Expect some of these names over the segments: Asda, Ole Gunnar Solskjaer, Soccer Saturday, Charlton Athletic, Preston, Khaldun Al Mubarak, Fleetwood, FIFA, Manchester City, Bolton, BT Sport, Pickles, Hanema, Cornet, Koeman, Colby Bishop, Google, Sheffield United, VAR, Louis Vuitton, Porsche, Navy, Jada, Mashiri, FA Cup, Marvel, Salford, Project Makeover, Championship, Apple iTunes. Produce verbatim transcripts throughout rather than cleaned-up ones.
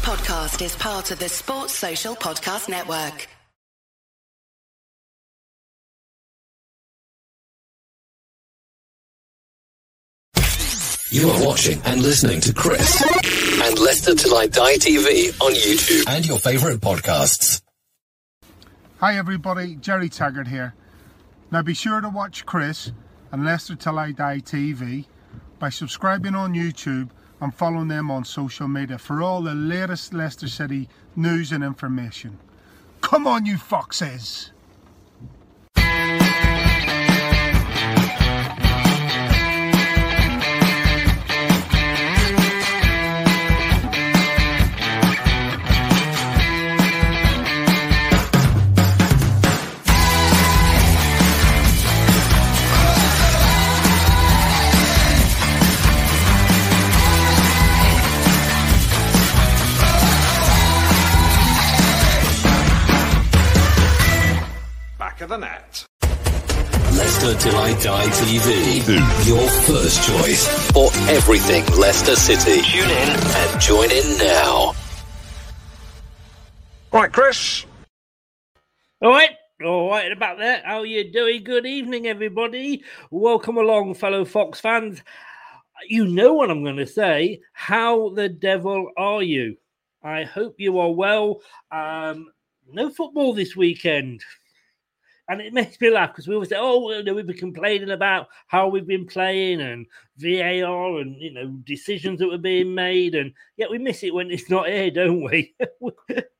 Podcast is part of the Sports Social Podcast Network. You are watching and listening to Chris and Leicester Till I Die T V on YouTube and your favourite podcasts. Hi everybody, Jerry Taggart here. Now be sure to watch Chris and Leicester Till I Die T V by subscribing on YouTube and following them on social media for all the latest Leicester City news and information. Come on, you foxes! Leicester Till I Die T V, your first choice for everything Leicester City. Tune in and join in now. Right, Chris. All right, all right about that. How are you doing? Good evening, everybody. Welcome along, fellow Fox fans. You know what I'm going to say. How the devil are you? I hope you are well. Um, no football this weekend. And it makes me laugh because we always say, oh, you know, we've been complaining about how we've been playing and V A R and, you know, decisions that were being made. And yet we miss it when it's not here, don't we?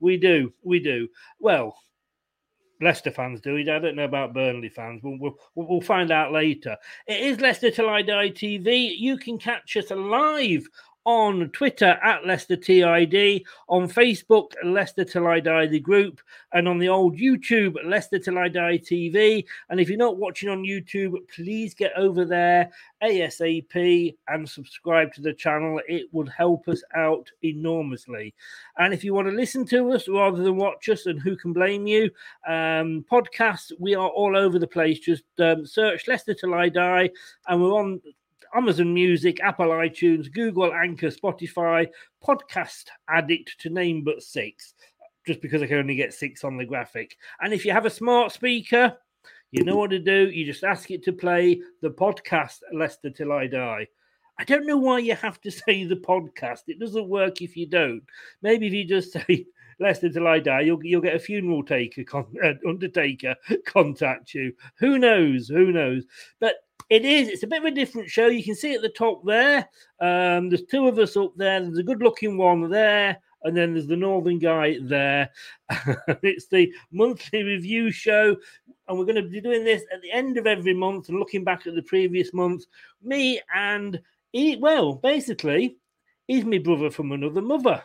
we do. We do. Well, Leicester fans do. I don't know about Burnley fans, but we'll, we'll, we'll find out later. It is Leicester Till I Die T V. You can catch us live on Twitter at Leicester T I D, on Facebook Leicester Till I Die the group, and on the old YouTube Leicester Till I Die T V. And if you're not watching on YouTube, please get over there ASAP and subscribe to the channel. It would help us out enormously. And if you want to listen to us rather than watch us, and who can blame you, um, podcasts, we are all over the place. Just um, search Leicester Till I Die, and we're on Amazon Music, Apple iTunes, Google, Anchor, Spotify, Podcast Addict, to name but six, just because I can only get six on the graphic. And if you have a smart speaker, you know what to do. You just ask it to play the podcast Leicester Till I Die. I don't know why you have to say the podcast. It doesn't work if you don't. Maybe if you just say Leicester Till I Die, you'll, you'll get a funeral taker con- uh, undertaker contact you. Who knows? Who knows? But it is. It's a bit of a different show. You can see at the top there, um, there's two of us up there. There's a good-looking one there, and then there's the northern guy there. It's the monthly review show, and we're going to be doing this at the end of every month and looking back at the previous month. Me and, he, well, basically, he's my brother from another mother.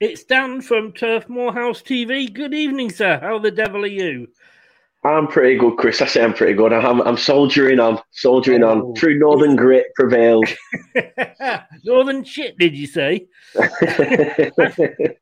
It's Dan from Turf Moorhouse T V. Good evening, sir. How the devil are you? I'm pretty good, Chris. I say I'm pretty good. I'm, I'm soldiering on, soldiering oh. on. True northern grit prevails. Northern shit, did you say?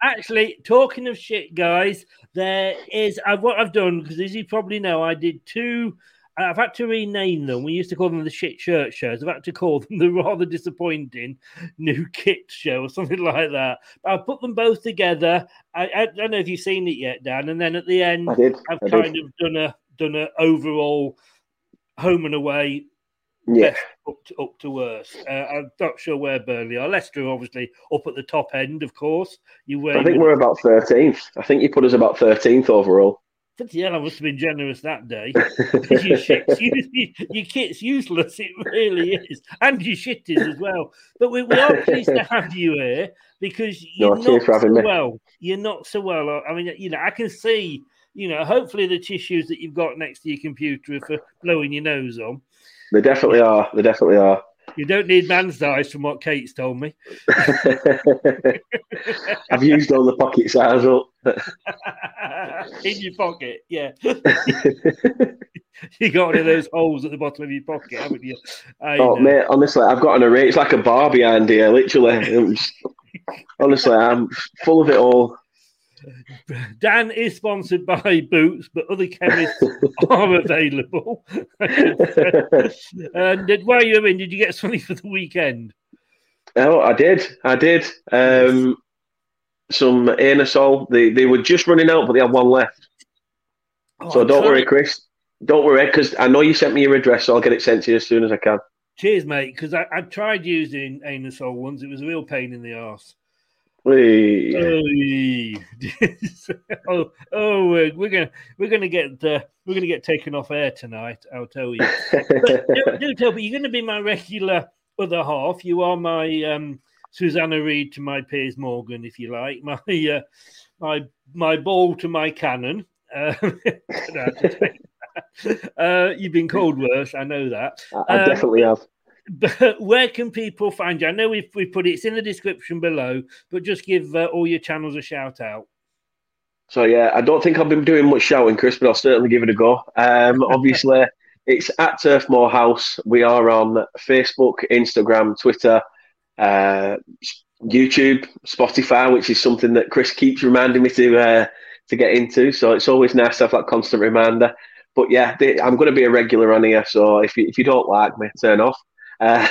Actually, talking of shit, guys, there is I've, what I've done, because as you probably know, I did two. I've had to rename them. We used to call them the shit shirt shows. I've had to call them the rather disappointing new kit show or something like that. I'll put them both together. I, I don't know if you've seen it yet, Dan. And then at the end, I did. I've I kind did. of done a done a overall home and away, yeah, best up to, up to worst. Uh, I'm not sure where Burnley are. Leicester, obviously, up at the top end, of course. You were. I think we're about thirteenth. I think you put us about thirteenth overall. Yeah, I must have been generous that day. your, shit's, you, your kit's useless, it really is. And your shit is as well. But we, we are pleased to have you here because you're no, not so well. Me. You're not so well. I mean, you know, I can see, you know, hopefully the tissues that you've got next to your computer are for blowing your nose on. They definitely are. They definitely are. You don't need man's size from what Kate's told me. I've used all the pocket size up. In your pocket, yeah. You got one of those holes at the bottom of your pocket, haven't you? I oh, know. Mate, honestly, I've got an array. It's like a bar behind here, literally. Just, honestly, I'm full of it all. Dan is sponsored by Boots, but other chemists are available. And did, while you were in, did you get something for the weekend? Oh, I did. I did. Um, some aerosol. They they were just running out, but they had one left. Oh, so I'm don't sorry. worry, Chris. Don't worry, because I know you sent me your address, so I'll get it sent to you as soon as I can. Cheers, mate, because I, I tried using aerosol once. It was a real pain in the arse. Hey. oh, oh, we're, we're gonna we're gonna get uh, we're gonna get taken off air tonight. I'll tell you. But do, do tell me, you're gonna be my regular other half. You are my um, Susanna Reid to my Piers Morgan, if you like. My uh, my my ball to my cannon. Uh, uh, you've been called worse. I know that. I, I um, definitely have. But where can people find you? I know we've we put it, it's in the description below, but just give uh, all your channels a shout out. So, yeah, I don't think I've been doing much shouting, Chris, but I'll certainly give it a go. Um, obviously, it's at Turf Moor House. We are on Facebook, Instagram, Twitter, uh, YouTube, Spotify, which is something that Chris keeps reminding me to uh, to get into. So it's always nice to have that constant reminder. But, yeah, they, I'm going to be a regular on here. So if you, if you don't like me, turn off. Uh,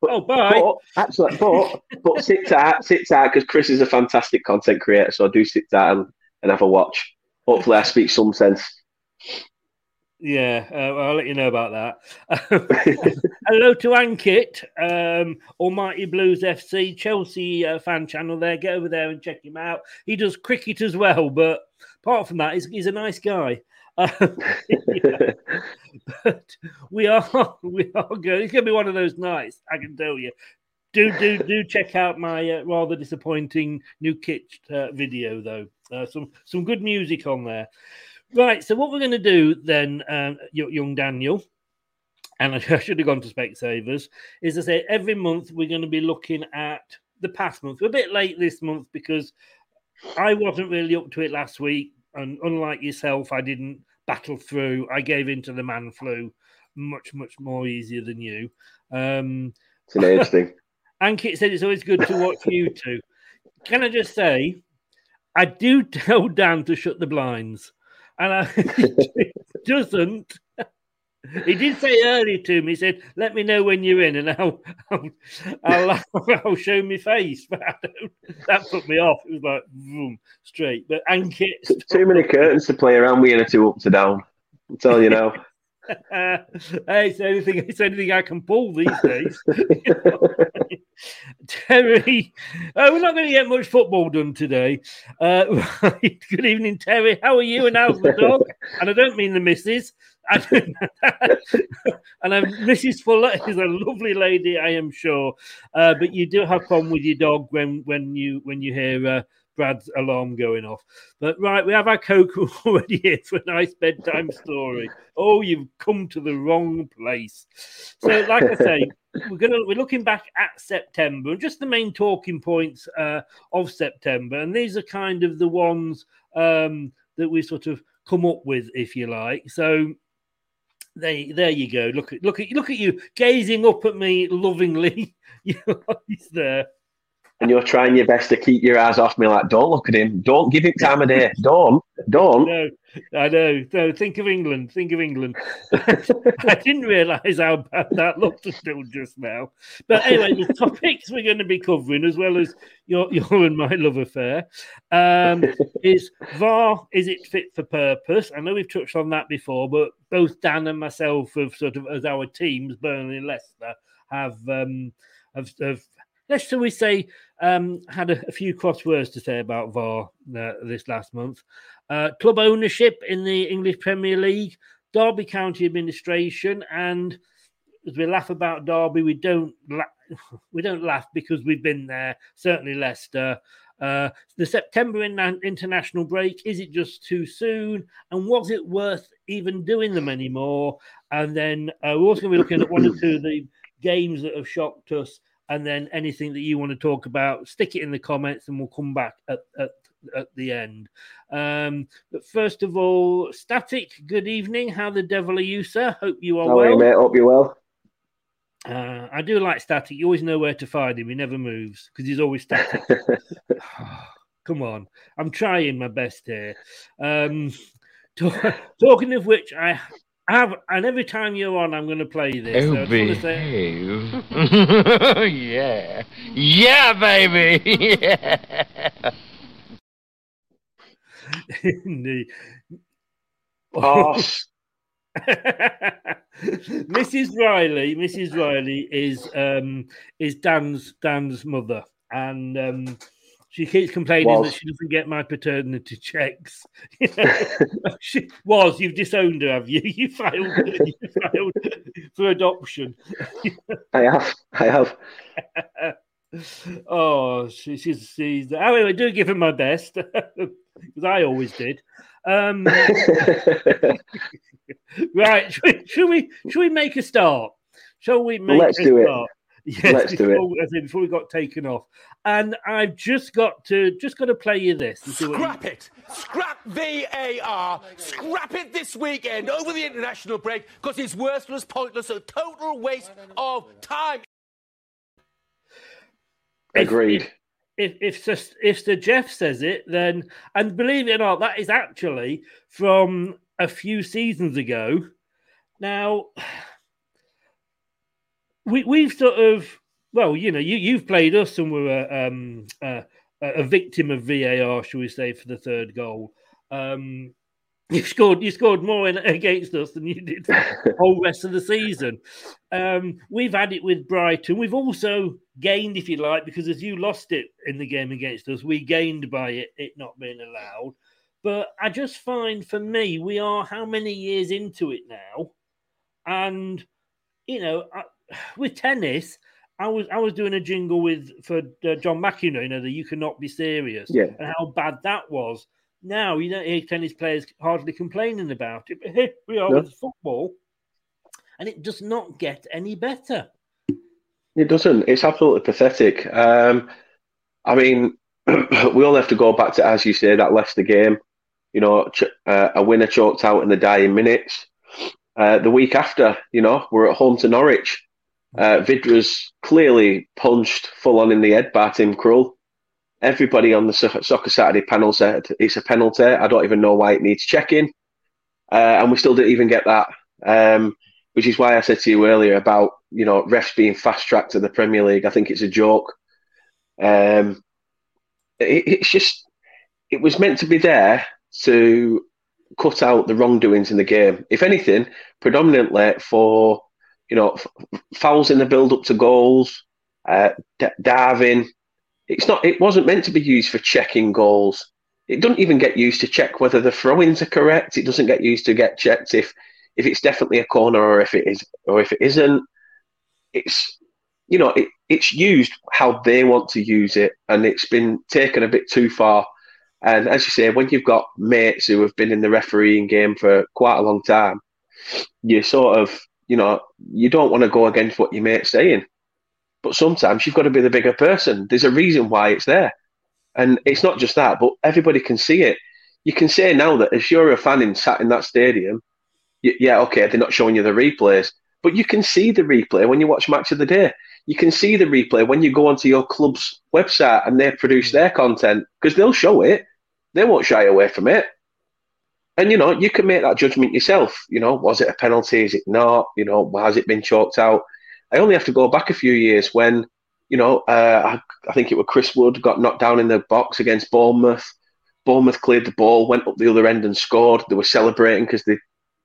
but, oh, bye. But, actually, but, but sit tight, sit tight, because Chris is a fantastic content creator, so I do sit tight and, and have a watch. Hopefully, I speak some sense. Yeah, uh, I'll let you know about that. Hello to Ankit, um, Almighty Blues F C, Chelsea uh, fan channel there. Get over there and check him out. He does cricket as well, but apart from that, he's, he's a nice guy. Um, yeah. But we are we are going. It's going to be one of those nights, I can tell you. Do do do check out my uh, rather disappointing new kit uh, video though. Uh, some some good music on there. Right, so what we're going to do then, um, young Daniel, and I should have gone to Specsavers, is I say every month we're going to be looking at the past month. We're a bit late this month because I wasn't really up to it last week. And unlike yourself, I didn't battle through. I gave in to the man flu much, much more easier than you. Um, it's an age thing. Ankit said it's always good to watch you two. Can I just say, I do tell Dan to shut the blinds. And I, he doesn't. He did say earlier to me, he said, let me know when you're in and I'll I'll, I'll, I'll show me face. But I don't, that put me off. It was like, boom, straight. But Ankit. T- too many curtains to play around with and a two up to down. I'm telling you now. uh, it's, anything, it's anything I can pull these days. Terry, oh, we're not going to get much football done today. Uh, right. Good evening, Terry. How are you and how's the dog? And I don't mean the missus. and I'm, Missus Fuller is a lovely lady, I am sure. Uh, but you do have fun with your dog when, when you when you hear uh, Brad's alarm going off. But right, we have our Coke already here for a nice bedtime story. Oh, you've come to the wrong place. So, like I say, we're going to we're looking back at September, just the main talking points uh, of September, and these are kind of the ones um, that we sort of come up with, if you like. So there, there you go. Look at look at look at you gazing up at me lovingly. Your eyes there, and you're trying your best to keep your eyes off me. Like, don't look at him. Don't give him time of day. Don't, don't. No. I know. No, think of England. Think of England. I didn't realise how bad that looked until just now. But anyway, the topics we're going to be covering, as well as your your and my love affair, um, is V A R, is it fit for purpose? I know we've touched on that before, but both Dan and myself have sort of, as our teams, Burnley and Leicester, have, um, have, have let's shall we say, um, had a, a few crosswords to say about V A R uh, this last month. Uh, club ownership in the English Premier League, Derby County administration, and as we laugh about Derby, we don't la- we don't laugh because we've been there. Certainly Leicester. Uh, the September in- international break, is it just too soon? And was it worth even doing them anymore? And then uh, we're also going to be looking at one or two of the games that have shocked us. And then anything that you want to talk about, stick it in the comments, and we'll come back at at, at the end. Um, but first of all, Static, good evening. How the devil are you, sir? Hope you are How well. How are you, mate? Hope you're well. Uh, I do like Static. You always know where to find him. He never moves because he's always static. Come on. I'm trying my best here. Um, to- talking of which, I... I have, and every time you're on, I'm going to play this. Oh, so behave. Say... yeah. Yeah, baby. Yeah. Indeed. Oh. Missus Riley, Missus Riley is um, is Dan's Dan's mother, and um, she keeps complaining was. that she doesn't get my paternity checks. You know? She was. You've disowned her, have you? You failed, you failed for adoption. I have. I have. Oh, she, she's... she's anyway, I do give her my best, because I always did. Um, right. Should, should, we, should we make a start? Shall we make Let's a do start? It. Yes, Let's before, do it. As in, before we got taken off. And I've just got to just got to play you this. And see what scrap you... it. Scrap V A R. Scrap it this weekend over the international break, because it's worthless, pointless, a total waste of time. Agreed. If if, if, if, Sir, if Sir Jeff says it, then... And believe it or not, that is actually from a few seasons ago. Now... We, we've sort of, well, you know, you, you've played us and we're a, um, a, a victim of V A R, shall we say, for the third goal. Um, you scored you scored more in, against us than you did the whole rest of the season. Um, we've had it with Brighton. We've also gained, if you like, because as you lost it in the game against us, we gained by it, it not being allowed. But I just find, for me, we are how many years into it now? And, you know... I, With tennis, I was I was doing a jingle with for uh, John McEnroe, you know, that you cannot be serious, yeah. and how bad that was. Now you don't hear tennis players hardly complaining about it, but here we are no. with football, and it does not get any better. It doesn't. It's absolutely pathetic. Um, I mean, we only have to go back to, as you say, that Leicester game. You know, ch- uh, a winner choked out in the dying minutes. Uh, the week after, you know, we're at home to Norwich. Uh, Vidra's clearly punched full on in the head by Tim Krul. Everybody on the so- Soccer Saturday panel said it's a penalty. I don't even know why it needs checking. Uh, and we still didn't even get that, um, which is why I said to you earlier about, you know, refs being fast-tracked to the Premier League. I think it's a joke. Um, it, it's just, it was meant to be there to cut out the wrongdoings in the game. If anything, predominantly for... You know, fouls in the build-up to goals, uh, d- diving. It's not. It wasn't meant to be used for checking goals. It doesn't even get used to check whether the throw-ins are correct. It doesn't get used to get checked if, if it's definitely a corner or if it is or if it isn't. It's you know it, it's used how they want to use it, and it's been taken a bit too far. And as you say, when you've got mates who have been in the refereeing game for quite a long time, you sort of. you know, you don't want to go against what your mate's saying. But sometimes you've got to be the bigger person. There's a reason why it's there. And it's not just that, but everybody can see it. You can say now that if you're a fan in sat in that stadium, you, yeah, okay, they're not showing you the replays, but you can see the replay when you watch Match of the Day. You can see the replay when you go onto your club's website and they produce their content, because they'll show it. They won't shy away from it. And, you know, you can make that judgment yourself. You know, was it a penalty? Is it not? You know, has it been chalked out? I only have to go back a few years when, you know, uh, I, I think it was Chris Wood got knocked down in the box against Bournemouth. Bournemouth cleared the ball, went up the other end and scored. They were celebrating because they,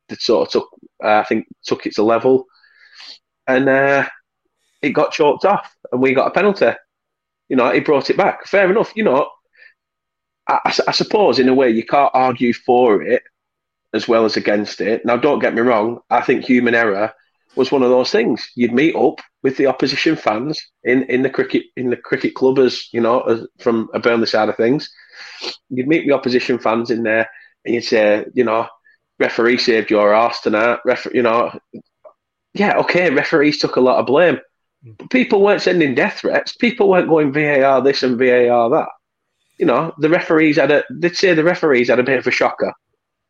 they sort of took, uh, I think, took it to level. And uh, it got chalked off and we got a penalty. You know, he brought it back. Fair enough. You know, I, I suppose in a way you can't argue for it as well as against it. Now, don't get me wrong. I think human error was one of those things. You'd meet up with the opposition fans in, in the cricket in the cricket club, as you know, as, from a Burnley side of things. You'd meet the opposition fans in there, and you'd say, you know, referee saved your arse tonight. Refer, you know, yeah, okay, referees took a lot of blame, but people weren't sending death threats. People weren't going V A R this and V A R that. You know, the referees had a. They'd say the referees had a bit of a shocker.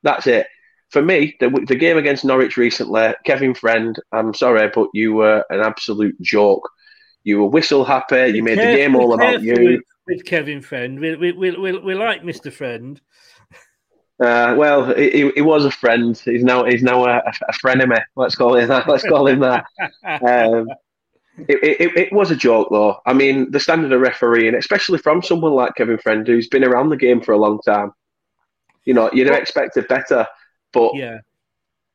That's it. For me, the, the game against Norwich recently, Kevin Friend, I'm sorry, but you were an absolute joke. You were whistle happy. You made the game all about you. With, with Kevin Friend, we we we we, we like Mister Friend. Uh, well, he, he was a friend. He's now he's now a, a frenemy. Let's call him that. Let's call him that. Um, it, it it was a joke, though. I mean, the standard of refereeing, especially from someone like Kevin Friend, who's been around the game for a long time. You know, you'd have expected better. But yeah,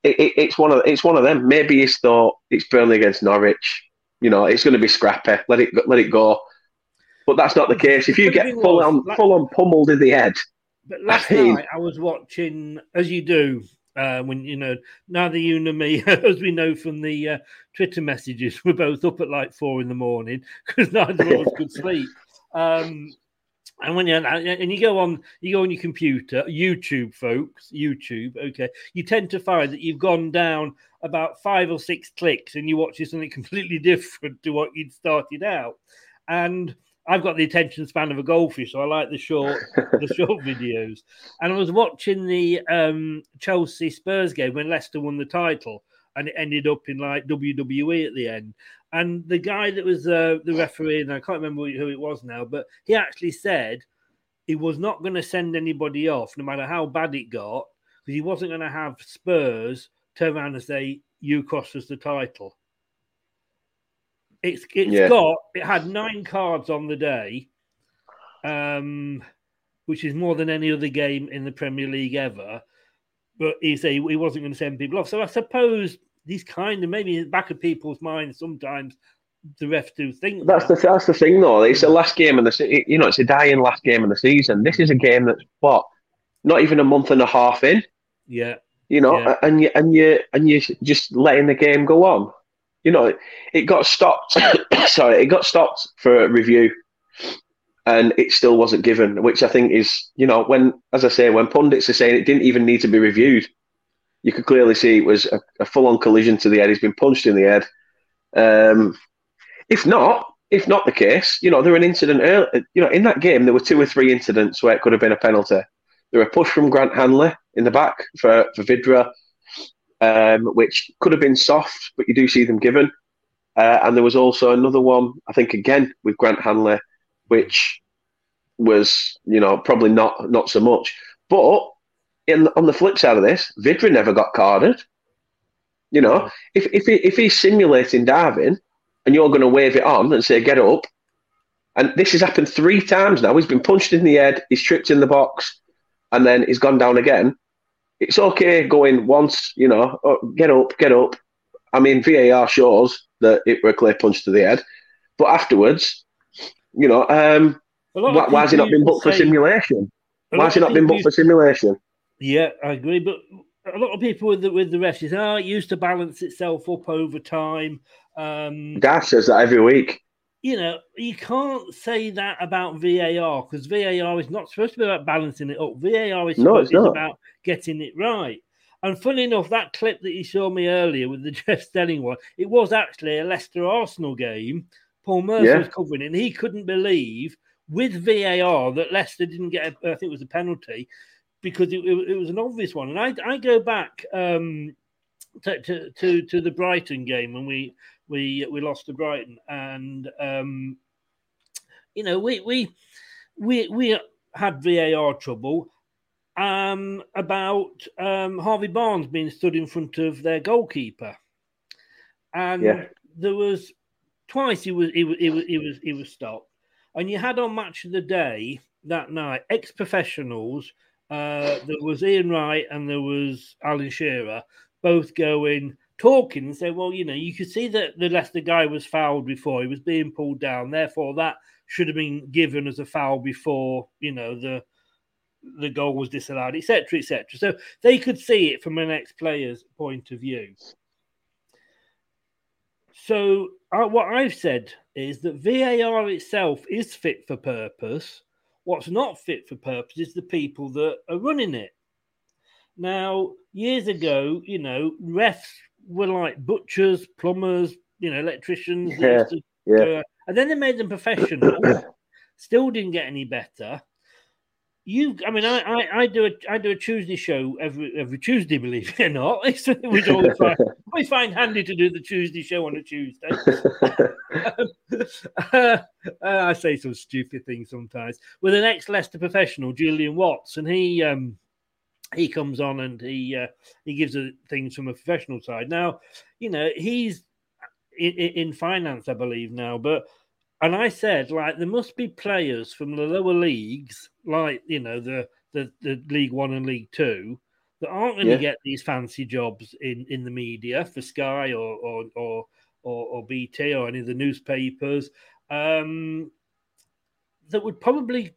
it, it, it's one of it's one of them. Maybe he's thought it's Burnley against Norwich. You know, it's going to be scrappy. Let it let it go. But that's not the case. If you but get full was, on like, full on pummeled in the head. But last I mean, night I was watching, as you do, uh, when you know neither you nor me, as we know from the uh, Twitter messages, we're both up at like four in the morning because neither of us could sleep. Um, And when you and you go on, you go on your computer, YouTube, folks, YouTube. Okay, you tend to find that you've gone down about five or six clicks, and you watch something completely different to what you'd started out. And I've got the attention span of a goldfish, so I like the short, the short videos. And I was watching the um, Chelsea Spurs game when Leicester won the title, and it ended up in like W W E at the end. And the guy that was uh, the referee, and I can't remember who it was now, but he actually said he was not going to send anybody off, no matter how bad it got, because he wasn't going to have Spurs turn around and say, you cost us the title. It's it's yeah. got, it had nine cards on the day, um, which is more than any other game in the Premier League ever. But he said he wasn't going to send people off. So I suppose these kind of maybe in the back of people's minds sometimes the refs do think that's that. the that's the thing though. It's the last game of the you know it's a dying last game of the season. This is a game that's what not even a month and a half in. Yeah, you know, yeah. and you and you and you just letting the game go on. You know, it got stopped. Sorry, it got stopped for a review, and it still wasn't given. Which I think is you know when as I say when pundits are saying it didn't even need to be reviewed. You could clearly see it was a, a full-on collision to the head. He's been punched in the head. Um, if not, if not the case, you know, there were an incident early, you know, in that game, there were two or three incidents where it could have been a penalty. There were a push from Grant Hanley in the back for, for Vidra, um, which could have been soft, but you do see them given. Uh, and there was also another one, I think, again, with Grant Hanley, which was, you know, probably not, not so much. But In, on the flip side of this, Vidra never got carded. You know, if if, he, if he's simulating diving and you're going to wave it on and say, get up, and this has happened three times now. He's been punched in the head, he's tripped in the box, and then he's gone down again. It's okay going once, you know, oh, get up, get up. I mean, V A R shows that it were a clear punch to the head. But afterwards, you know, um, why, why has he not been booked for simulation? Why has he not been booked for simulation? Yeah, I agree. But a lot of people with the, with the refs is, oh, it used to balance itself up over time. Um, Dash says that every week. You know, you can't say that about V A R because V A R is not supposed to be about balancing it up. V A R is supposed no, it's not. About getting it right. And funny enough, that clip that you showed me earlier with the Jeff Stelling one, it was actually a Leicester-Arsenal game. Paul Mercer yeah. was covering it, and he couldn't believe with V A R that Leicester didn't get, a, I think it was a penalty, because it, it, it was an obvious one. And I, I go back um, to, to, to, to the Brighton game when we we, we lost to Brighton. And, um, you know, we we we we had V A R trouble. Um, about um, Harvey Barnes being stood in front of their goalkeeper, and yeah. there was twice he was he was he was he was, he was stopped. And you had on Match of the Day that night ex-professionals. Uh, there was Ian Wright and there was Alan Shearer, both going talking and say, "Well, you know, you could see that the Leicester guy was fouled before he was being pulled down. Therefore, that should have been given as a foul before you know the." the goal was disallowed, et cetera, et cetera. So they could see it from an ex-player's point of view. So uh, what I've said is that V A R itself is fit for purpose. What's not fit for purpose is the people that are running it. Now, years ago, you know, refs were like butchers, plumbers, you know, electricians. Yeah, to, yeah. Uh, and then they made them professional. Still didn't get any better. You, I mean, I, I, I do a I do a Tuesday show every every Tuesday, believe it or not. It's, we always find, always find handy to do the Tuesday show on a Tuesday. um, uh, I say some stupid things sometimes with an ex-Leicester professional, Julian Watts, and he um he comes on and he uh, he gives us things from a professional side. Now, you know, he's in, in finance, I believe now, but. And I said, like, there must be players from the lower leagues, like, you know, the, the, the League One and League Two, that aren't going to yeah. get these fancy jobs in, in the media for Sky or or, or or or B T or any of the newspapers um, that would probably,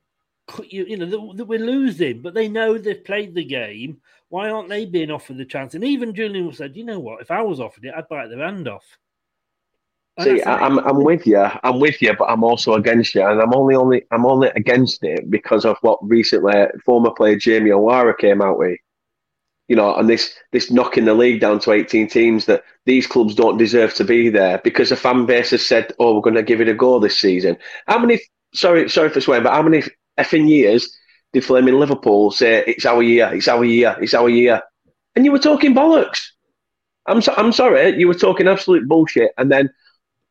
you, you know, that, that we're losing. But they know they've played the game. Why aren't they being offered the chance? And even Julian said, you know what, if I was offered it, I'd bite their hand off. See, I'm I'm with you, I'm with you, but I'm also against you, and I'm only only I'm only against it because of what recently former player Jamie O'Hara came out with, you know, and this this knocking the league down to eighteen teams that these clubs don't deserve to be there because the fan base has said, oh, we're going to give it a go this season. How many? Sorry, sorry for swearing, but how many effing years did Flaming Liverpool say it's our year, it's our year, it's our year, and you were talking bollocks? I'm so, I'm sorry, you were talking absolute bullshit, and then.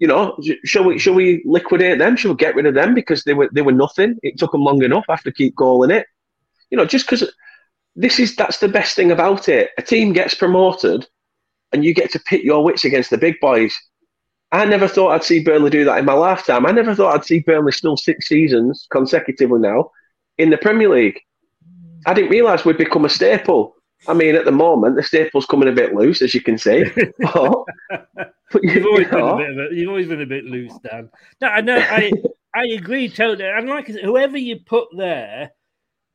You know, shall we shall we liquidate them? Shall we get rid of them because they were they were nothing? It took them long enough. I have to keep calling it. You know, just because this is that's the best thing about it. A team gets promoted, and you get to pit your wits against the big boys. I never thought I'd see Burnley do that in my lifetime. I never thought I'd see Burnley still six seasons consecutively now in the Premier League. I didn't realise we'd become a staple. I mean, at the moment, the staple's coming a bit loose, as you can see. But, but you you've, always been a bit of a, you've always been a bit loose, Dan. No, I know. I I agree totally. And like I said, whoever you put there,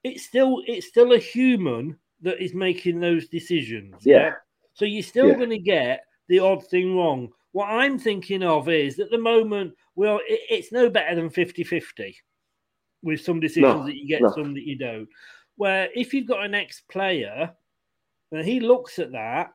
it's still it's still a human that is making those decisions. Yeah. yeah? So you're still yeah. going to get the odd thing wrong. What I'm thinking of is at the moment, well, it, it's no better than fifty-fifty with some decisions no, that you get, no. some that you don't. Where if you've got an ex-player. And he looks at that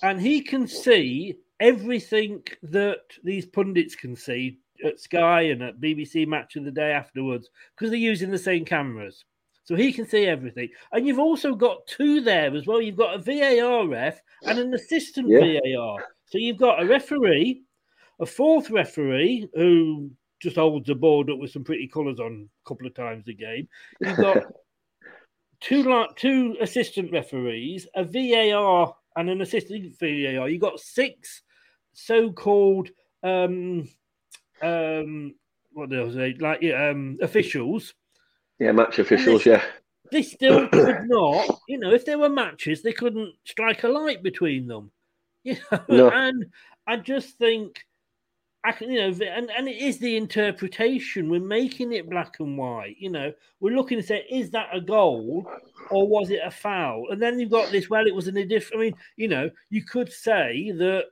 and he can see everything that these pundits can see at Sky and at B B C Match of the Day afterwards because they're using the same cameras. So he can see everything. And you've also got two there as well. You've got a V A R ref and an assistant yeah. V A R. So you've got a referee, a fourth referee who just holds the board up with some pretty colours on a couple of times a game. You've got... Two two assistant referees, a V A R and an assistant V A R. You got six so-called um um what do I say like um officials. Yeah, match officials. They, yeah, they still could not. You know, if there were matches, they couldn't strike a light between them. You know, no. and I just think I can, you know, and, and it is the interpretation. We're making it black and white. You know, we're looking to say, is that a goal or was it a foul? And then you've got this, well, it was an indifferent. I mean, you know, you could say that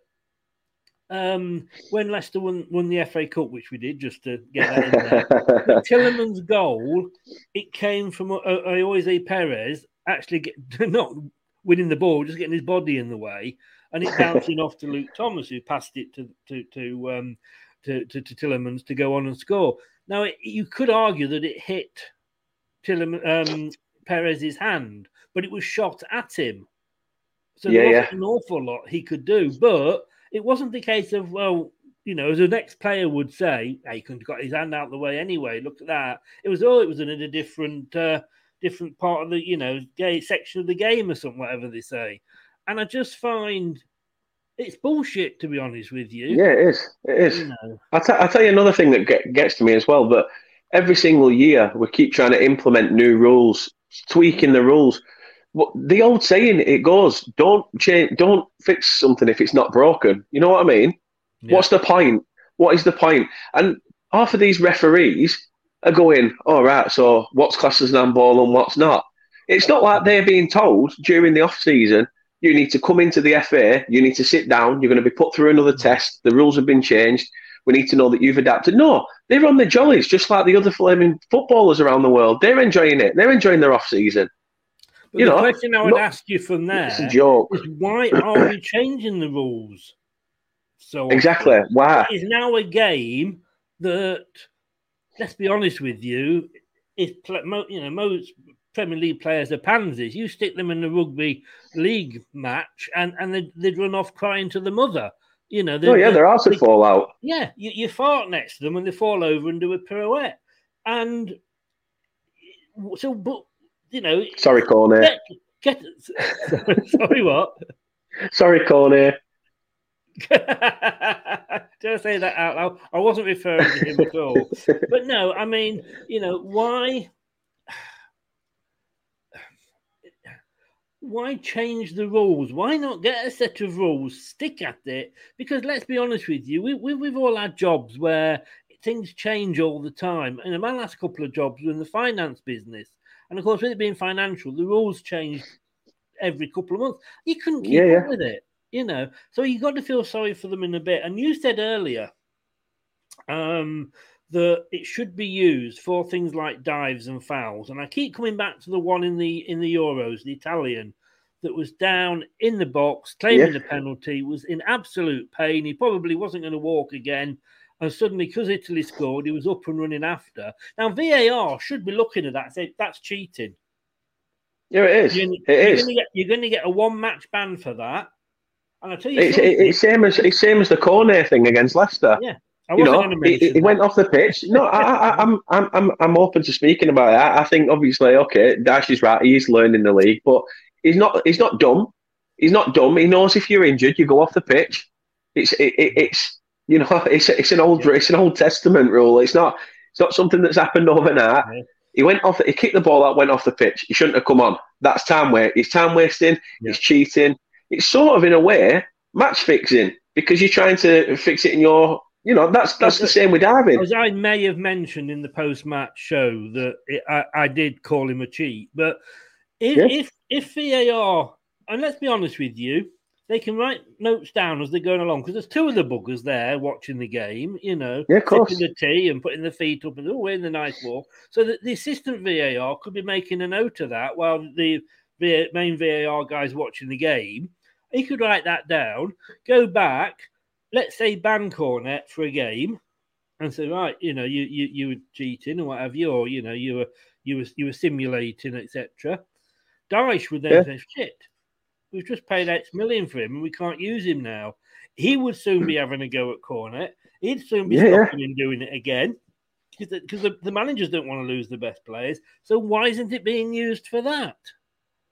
um, when Leicester won, won the F A Cup, which we did just to get that in there, Tielemans' goal, it came from Ayoze Perez actually get, not winning the ball, just getting his body in the way, and it bouncing off to Luke Thomas, who passed it to to to um, to, to, to Tielemans to go on and score. Now it, you could argue that it hit Tielemans, um, Perez's hand, but it was shot at him. So yeah, there wasn't yeah. an awful lot he could do, but it wasn't the case of, well, you know, as the next player would say, hey, he couldn't have got his hand out of the way anyway. Look at that. It was all, oh, it was in a different, uh, different part of the, you know, gay section of the game or something, whatever they say. And I just find it's bullshit, to be honest with you. Yeah, it is. It is. You know. I'll, t- I'll tell you another thing that get, gets to me as well, but every single year we keep trying to implement new rules, tweaking the rules. Well, the old saying, it goes, don't change, don't fix something if it's not broken. You know what I mean? Yeah. What's the point? What is the point? And half of these referees are going, all right, so what's classed as an handball and what's not? It's not like they're being told during the off-season, you need to come into the F A, you need to sit down, you're going to be put through another test, the rules have been changed, we need to know that you've adapted. No, they're on the jollies, just like the other flaming footballers around the world. They're enjoying it. They're enjoying their off-season. But you the know, question I would not, ask you from there is why are we changing the rules? So exactly. Why? It is now a game that, let's be honest with you, is you know most Premier League players are pansies. You stick them in the rugby league match, and, and they'd, they'd run off crying to the mother. You know. Oh yeah, their arse would fall out. Yeah, you, you fart next to them, and they fall over and do a pirouette. And so, but. You know, sorry, Corner. Get, get, sorry, sorry, what? Sorry, Corner. Did I say that out loud? I wasn't referring to him at all. But no, I mean, you know, why? Why change the rules? Why not get a set of rules, stick at it? Because let's be honest with you, we, we, we've all had jobs where things change all the time. And my last couple of jobs were in the finance business. And, of course, with it being financial, the rules change every couple of months. You couldn't keep yeah, yeah. up with it, you know. So you've got to feel sorry for them in a bit. And you said earlier um, that it should be used for things like dives and fouls. And I keep coming back to the one in the in the Euros, the Italian, that was down in the box, claiming yeah. the penalty, was in absolute pain. He probably wasn't going to walk again. And suddenly, because Italy scored, he was up and running after. Now, V A R should be looking at that and say, that's cheating. Yeah, it is. You're, it you're is. Gonna get, you're going to get a one-match ban for that. And I tell you it's, it's, same as, it's same as the corner thing against Leicester. Yeah. I you know, it, it went off the pitch. No, I, I, I'm, I'm, I'm, I'm open to speaking about that. I think, obviously, okay, Dash is right. He's learning the league. But he's not, he's not dumb. He's not dumb. He knows if you're injured, you go off the pitch. It's... It, it, it's You know, it's it's an old yeah. it's an Old Testament rule. It's not it's not something that's happened overnight. Yeah. He went off. He kicked the ball out. Went off the pitch. He shouldn't have come on. That's time waste. It's time wasting. Yeah. It's cheating. It's sort of in a way match fixing because you're trying to fix it in your. You know, that's that's as, the same with diving. As I may have mentioned in the post-match show that it, I I did call him a cheat, but if yeah. if if V A R, and let's be honest with you. They can write notes down as they're going along because there's two of the buggers there watching the game, you know, yeah, sipping the tea and putting their feet up and oh, we're in the nice walk. So that the assistant V A R could be making a note of that while the main V A R guy's watching the game. He could write that down, go back, let's say ban Cornet for a game, and say right, you know, you you you were cheating or what have you, or you know, you were you were you were simulating, et cetera. Dyche would then yeah. say shit. We've just paid eight million for him and we can't use him now. He would soon be having a go at Cornet. He'd soon be yeah. stopping him doing it again because the, because the, the managers don't want to lose the best players. So why isn't it being used for that?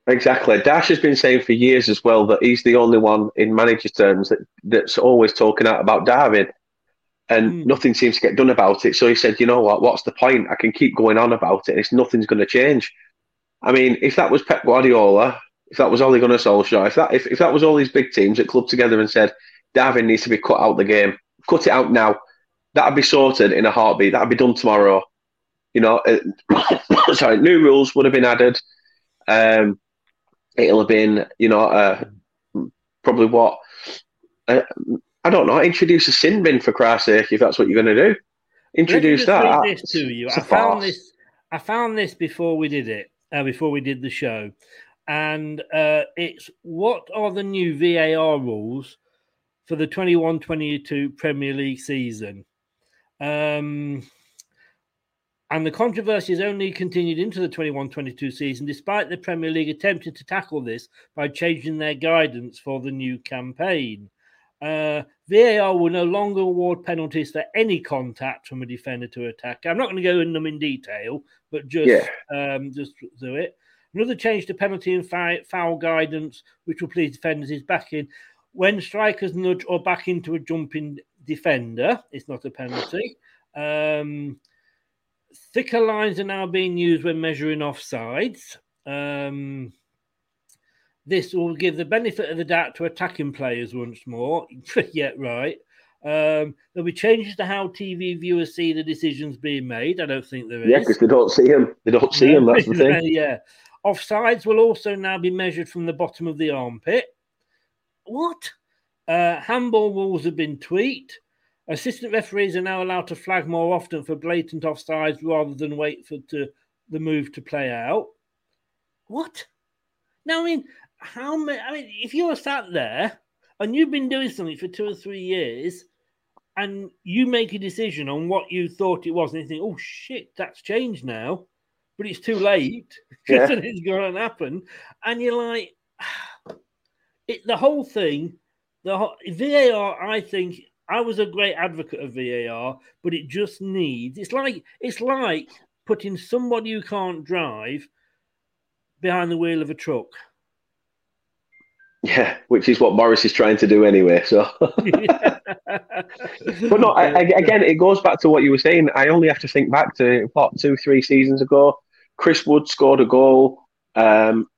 Exactly. Dash has been saying for years as well that he's the only one in manager terms that, that's always talking out about Darwin and mm. nothing seems to get done about it. So he said, you know what, what's the point? I can keep going on about it. And it's nothing's going to change. I mean, if that was Pep Guardiola... If that was Ole Gunnar Solskjaer, if that if, if that was all these big teams that clubbed together and said, Darwin needs to be cut out the game, cut it out now, that'd be sorted in a heartbeat. That'd be done tomorrow. You know, it, sorry, new rules would have been added. Um, it'll have been, you know, uh, probably what, uh, I don't know, introduce a sin bin for Christ's sake if that's what you're going to do. Introduce that. This to you. I found this, I found this before we did it, uh, before we did the show. and uh, it's what are the new V A R rules for the twenty-one twenty-two Premier League season? Um, and the controversy has only continued into the twenty-one twenty-two season, despite the Premier League attempting to tackle this by changing their guidance for the new campaign. Uh, V A R will no longer award penalties for any contact from a defender to attacker. I'm not going to go into them in detail, but just yeah. um, just do it. Another change to penalty and fi- foul guidance, which will please defenders, is back in when strikers nudge or back into a jumping defender. It's not a penalty. Um, thicker lines are now being used when measuring offsides. Um, This will give the benefit of the doubt to attacking players once more. yeah, right. Um, there'll be changes to how T V viewers see the decisions being made. I don't think there is. Yeah, because they don't see them. They don't see them, that's the thing. yeah. Offsides will also now be measured from the bottom of the armpit. What? Uh, handball rules have been tweaked. Assistant referees are now allowed to flag more often for blatant offsides rather than wait for to, the move to play out. What? Now, I mean... How many? I mean, if you're sat there and you've been doing something for two or three years, and you make a decision on what you thought it was, and you think, "Oh shit, that's changed now," but it's too late because yeah. it's going to happen, and you're like, "It." The whole thing, the whole, V A R. I think I was a great advocate of V A R, but it just needs. It's like it's like putting somebody who can't drive behind the wheel of a truck. Yeah, which is what Morris is trying to do anyway. So, but no, I, I, again, it goes back to what you were saying. I only have to think back to what two, three seasons ago. Chris Wood scored a goal, um,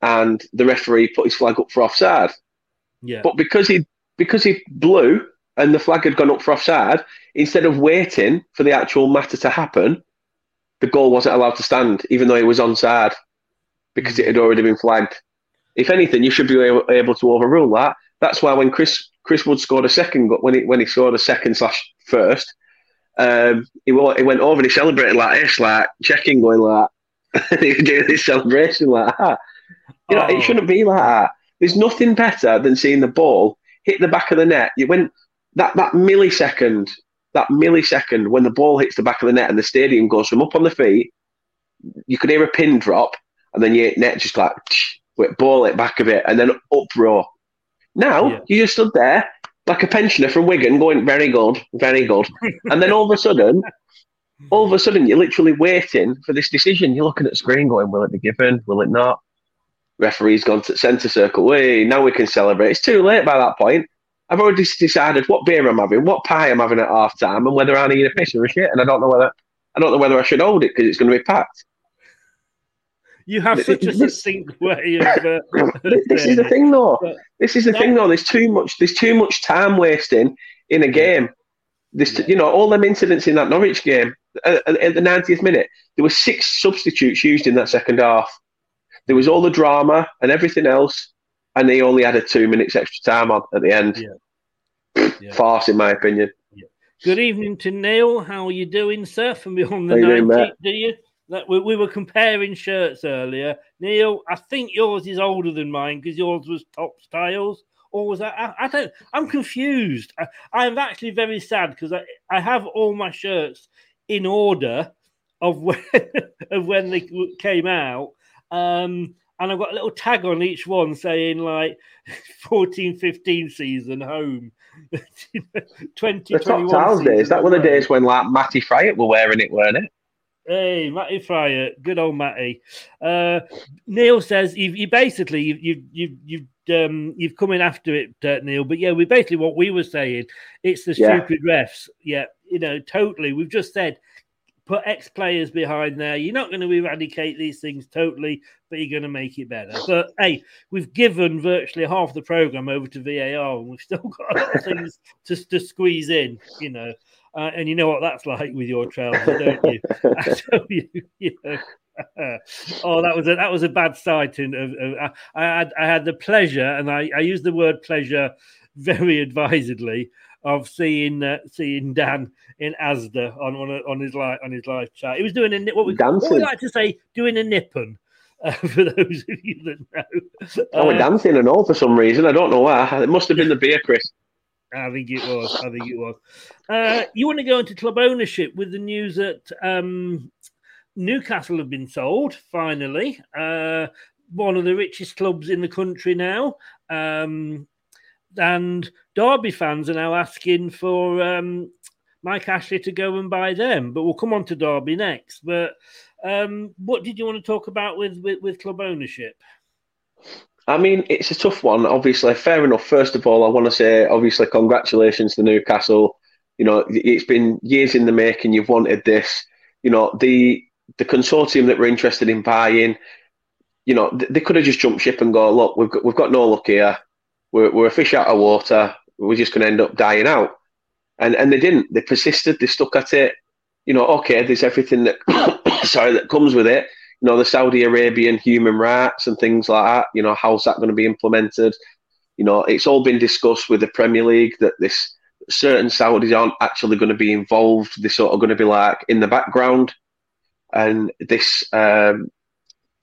and the referee put his flag up for offside. Yeah, but because he because he blew and the flag had gone up for offside, instead of waiting for the actual matter to happen, the goal wasn't allowed to stand, even though it was onside because it had already been flagged. If anything, you should be able to overrule that. That's why when Chris Chris Wood scored a second, when he when he scored a second slash first, um, he, he went over and he celebrated like this, like checking, going like, and he was doing this celebration like that. You know, oh. It shouldn't be like that. There's nothing better than seeing the ball hit the back of the net. You went that that millisecond, that millisecond when the ball hits the back of the net and the stadium goes from up on the feet, you could hear a pin drop, and then your net just like. Tsh, With ball it back a bit and then up row. Now yeah. you just stood there like a pensioner from Wigan going, very good, very good. And then all of a sudden, all of a sudden you're literally waiting for this decision. You're looking at the screen going, will it be given? Will it not? Referee's gone to centre circle. Hey, now we can celebrate. It's too late by that point. I've already decided what beer I'm having, what pie I'm having at half time, and whether I need a fish or a shit. And I don't know whether I don't know whether I should hold it because it's going to be packed. You have such a succinct way of. Uh, this is the thing, though. This is the that, thing, though. There's too much. There's too much time wasting in a game. This, yeah. you know, all them incidents in that Norwich game at, at the ninetieth minute. There were six substitutes used in that second half. There was all the drama and everything else, and they only added two minutes extra time on at the end. Yeah. yeah. Farce, in my opinion. Yeah. Good evening to Neil. How are you doing, sir? From beyond the nineteenth, do you? That we, we were comparing shirts earlier. Neil, I think yours is older than mine because yours was top styles. Or was that? I, I don't, I'm confused. I, I'm actually very sad because I, I have all my shirts in order of when, of when they came out. Um, and I've got a little tag on each one saying like fourteen fifteen season home. twenty, the top styles days, that were the days when like Matty Fryatt were wearing it, weren't it? Hey, Matty Fryer, good old Matty. Uh, Neil says you, you basically you've you've you've um, you've come in after it, uh, Neil. But yeah, we basically what we were saying. It's the yeah. stupid refs. Yeah, you know, totally. We've just said put ex players behind there. You're not going to eradicate these things totally, but you're going to make it better. But hey, we've given virtually half the program over to V A R, and we've still got a lot of things to to squeeze in. You know. Uh, and you know what that's like with your trousers, don't you? I tell you, you know. oh, that was a that was a bad sighting. Of, of I, I had I had the pleasure, and I, I use the word pleasure very advisedly, of seeing uh, seeing Dan in Asda on on, a, on his live on his live chat. He was doing a what we, what we like to say doing a nippon. uh, for those of you that know. Uh, I were dancing and all for some reason. I don't know why. It must have been the beer, Chris. I think it was. I think it was. Uh, you want to go into club ownership with the news that um, Newcastle have been sold, finally. Uh, one of the richest clubs in the country now. Um, and Derby fans are now asking for um, Mike Ashley to go and buy them. But we'll come on to Derby next. But um, what did you want to talk about with, with, with club ownership? I mean, it's a tough one, obviously. Fair enough. First of all, I want to say, obviously, congratulations to Newcastle. You know, it's been years in the making. You've wanted this. You know, the the consortium that were interested in buying, you know, they could have just jumped ship and go, look, we've got, we've got no luck here. We're, we're a fish out of water. We're just going to end up dying out. And and they didn't. They persisted. They stuck at it. You know, okay, there's everything that, sorry, that comes with it. You know, the Saudi Arabian human rights and things like that, you know, how's that going to be implemented? You know, it's all been discussed with the Premier League that this certain Saudis aren't actually going to be involved. They're sort of going to be like in the background. And this, um,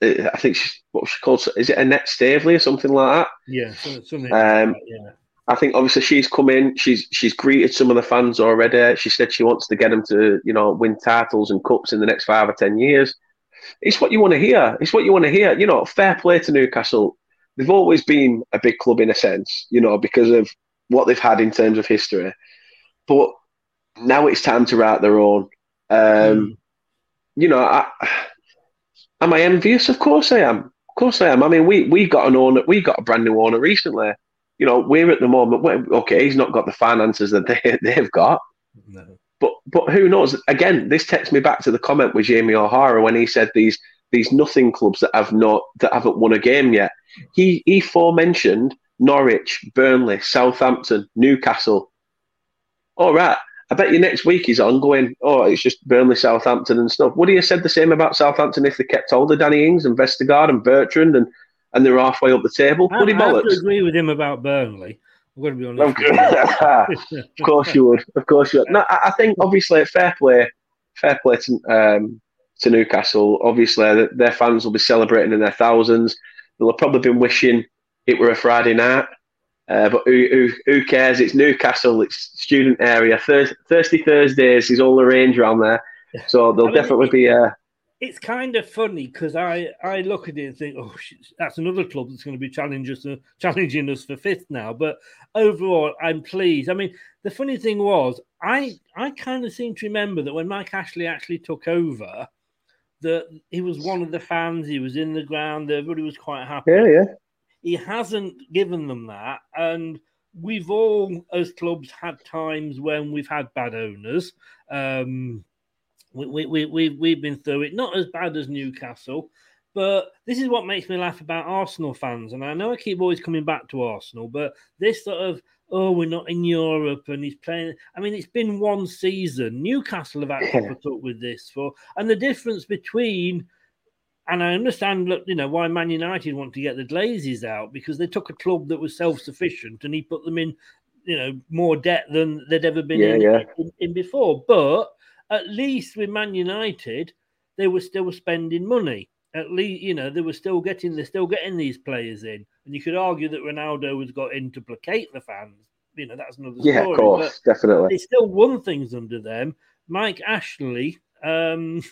I think she's, what she called, is it Annette Staveley or something like that? Yeah, something like um, that, yeah. I think obviously she's come in, she's, she's greeted some of the fans already. She said she wants to get them to, you know, win titles and cups in the next five or ten years. It's what you want to hear. It's what you want to hear. You know, fair play to Newcastle. They've always been a big club in a sense, you know, because of what they've had in terms of history. But now it's time to write their own. Um, mm. You know, I, am I envious? Of course I am. Of course I am. I mean, we we got an owner. We got a brand new owner recently. You know, we're at the moment. Okay, he's not got the finances that they they've got. No. But but who knows? Again, this takes me back to the comment with Jamie O'Hara when he said these these nothing clubs that have not that haven't won a game yet. He he forementioned Norwich, Burnley, Southampton, Newcastle. All right, I bet you next week he's on going, oh, it's just Burnley, Southampton and stuff. Would he have said the same about Southampton if they kept hold of Danny Ings and Vestergaard and Bertrand and, and they're halfway up the table? I, would he bollocks? I would agree with him about Burnley. I'm going to be honest. Of course you would. Of course you would. No, I think obviously fair play, fair play to, um, to Newcastle. Obviously, their fans will be celebrating in their thousands. They'll have probably been wishing it were a Friday night, uh, but who, who who cares? It's Newcastle. It's student area. Thurs- Thirsty Thursdays is all the range around there, so there'll I mean, definitely be a. Uh, It's kind of funny because I, I look at it and think, oh, that's another club that's going to be challenging us, challenging us for fifth now. But overall, I'm pleased. I mean, the funny thing was, I I kind of seem to remember that when Mike Ashley actually took over, that he was one of the fans, he was in the ground, everybody was quite happy. Yeah, yeah. He hasn't given them that. And we've all, as clubs, had times when we've had bad owners. Um We, we, we, we've we've been through it, not as bad as Newcastle, but this is what makes me laugh about Arsenal fans. And I know I keep always coming back to Arsenal, but this sort of, oh, we're not in Europe and he's playing. I mean, it's been one season. Newcastle have actually yeah. put up with this for, and the difference between, and I understand, look, you know, why Man United want to get the Glazers out because they took a club that was self-sufficient and he put them in, you know, more debt than they'd ever been yeah, in, yeah. in, in before. But at least with Man United, they were still spending money. At least, you know, they were still getting they're still getting these players in. And you could argue that Ronaldo has got in to placate the fans. You know, that's another yeah, story. Yeah, of course, but definitely. They still won things under them. Mike Ashley, um,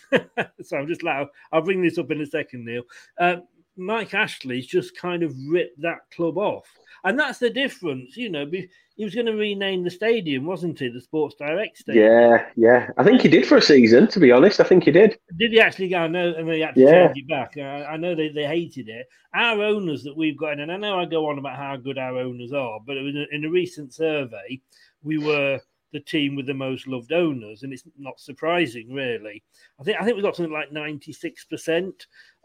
so I'm just loud. I'll bring this up in a second, Neil. Uh, Mike Ashley's just kind of ripped that club off. And that's the difference, you know. Be, he was going to rename the stadium, wasn't he? The Sports Direct Stadium. Yeah, yeah. I think he did for a season, to be honest. I think he did. Did he actually go? I know, and they had to yeah. change it back. I, I know they, they hated it. Our owners that we've got, and I know I go on about how good our owners are, but in a, in a recent survey, we were the team with the most loved owners, and it's not surprising, really. I think I think we got something like ninety-six percent.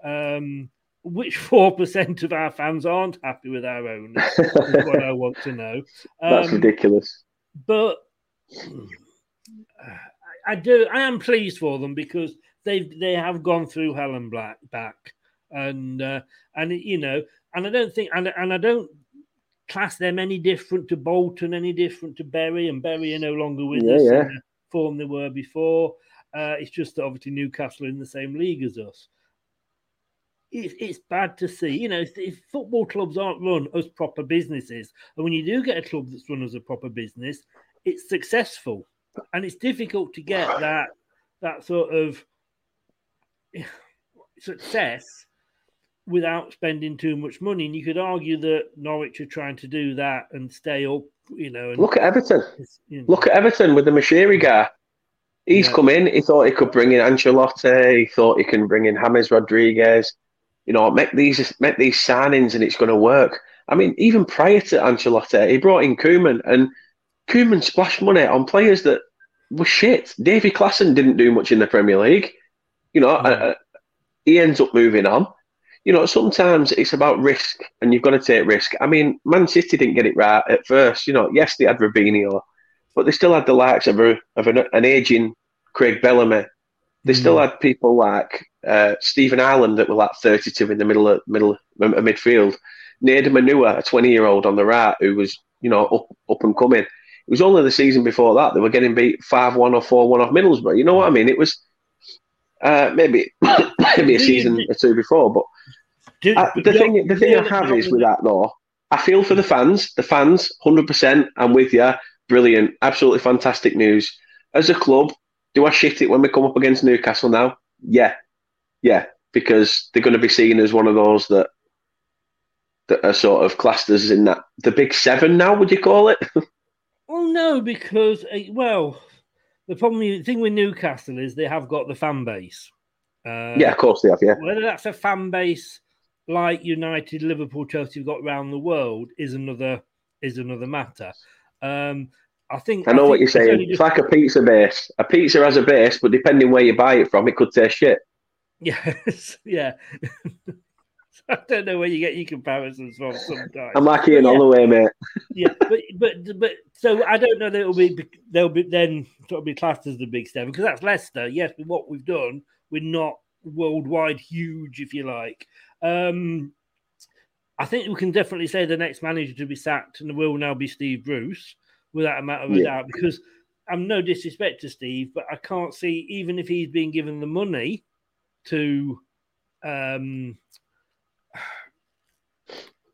Um Which four percent of our fans aren't happy with our owners is what I want to know. Um, That's ridiculous. But I, I do. I am pleased for them because they they have gone through hell and black back, and uh, and you know, and I don't think, and and I don't class them any different to Bolton, any different to Bury, and Bury are no longer with yeah, us yeah. in the form they were before. Uh, it's just that obviously Newcastle are in the same league as us. it's, it's bad to see. You know, if football clubs aren't run as proper businesses, and when you do get a club that's run as a proper business, it's successful. And it's difficult to get that that sort of success without spending too much money. And you could argue that Norwich are trying to do that and stay up, you know. And, Look at Everton. You know. Look at Everton with the Mashiri guy. He's yeah. come in. He thought he could bring in Ancelotti. He thought he can bring in James Rodriguez. You know, make these make these signings and it's going to work. I mean, even prior to Ancelotti, he brought in Koeman, and Koeman splashed money on players that were shit. Davy Classen didn't do much in the Premier League. You know, yeah. uh, he ends up moving on. You know, sometimes it's about risk, and you've got to take risk. I mean, Man City didn't get it right at first. You know, yes, they had Robinho, but they still had the likes of a, of an, an aging Craig Bellamy. They still mm. had people like uh, Stephen Ireland that were like thirty-two in the middle of middle of midfield. Nader Manua, a twenty-year-old on the right, who was, you know, up, up and coming. It was only the season before that they were getting beat five one or four one off Middlesbrough. You know what I mean? It was uh, maybe maybe a season or two before. But do, uh, the yeah, thing the thing yeah, I have is with that, though, I feel for the fans. The fans, one hundred percent, I'm with you. Brilliant. Absolutely fantastic news. As a club, do I shit it when we come up against Newcastle now? Yeah. Yeah, because they're going to be seen as one of those that that are sort of classed as in that the big seven now, would you call it? Well, no, because, well, the problem, the thing with Newcastle is they have got the fan base. Uh, yeah, of course they have, yeah. Whether that's a fan base like United, Liverpool, Chelsea have got around the world is another is another matter. Um, I think I know I think what you're saying. It's just like a pizza base. A pizza has a base, but depending where you buy it from, it could taste shit. Yes, yeah. I don't know where you get your comparisons from sometimes. I'm lucky in yeah. all the way, mate. yeah, but but but so I don't know that it'll be they'll be then sort of be classed as the big seven, because that's Leicester. Yes, with what we've done, we're not worldwide huge, if you like. Um, I think we can definitely say the next manager to be sacked and will now be Steve Bruce, without a matter of a yeah. doubt, because I'm no disrespect to Steve, but I can't see, even if he's been given the money to um,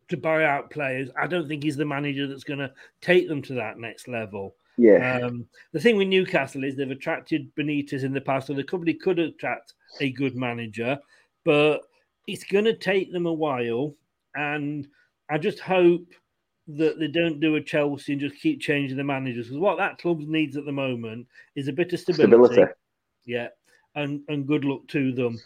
to buy out players, I don't think he's the manager that's going to take them to that next level. Yeah. Um, the thing with Newcastle is they've attracted Benitez in the past, so the company could attract a good manager, but it's going to take them a while. And I just hope that they don't do a Chelsea and just keep changing the managers, because what that club needs at the moment is a bit of stability. stability. Yeah, and and good luck to them.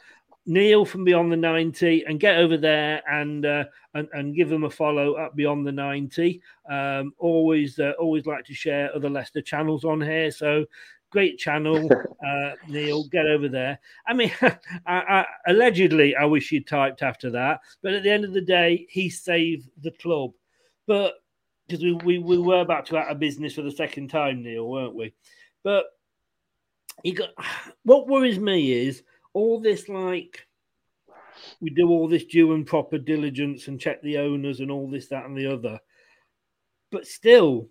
Neil from Beyond the ninety, and get over there and uh, and, and give them a follow at Beyond the ninety. Um, always uh, always like to share other Leicester channels on here, so great channel, uh, Neil. Get over there. I mean, I, I, allegedly, I wish you typed after that. But at the end of the day, he saved the club. But because we, we, we were about to out of business for the second time, Neil, weren't we? But you got, what worries me is all this, like, we do all this due and proper diligence and check the owners and all this, that and the other. But still,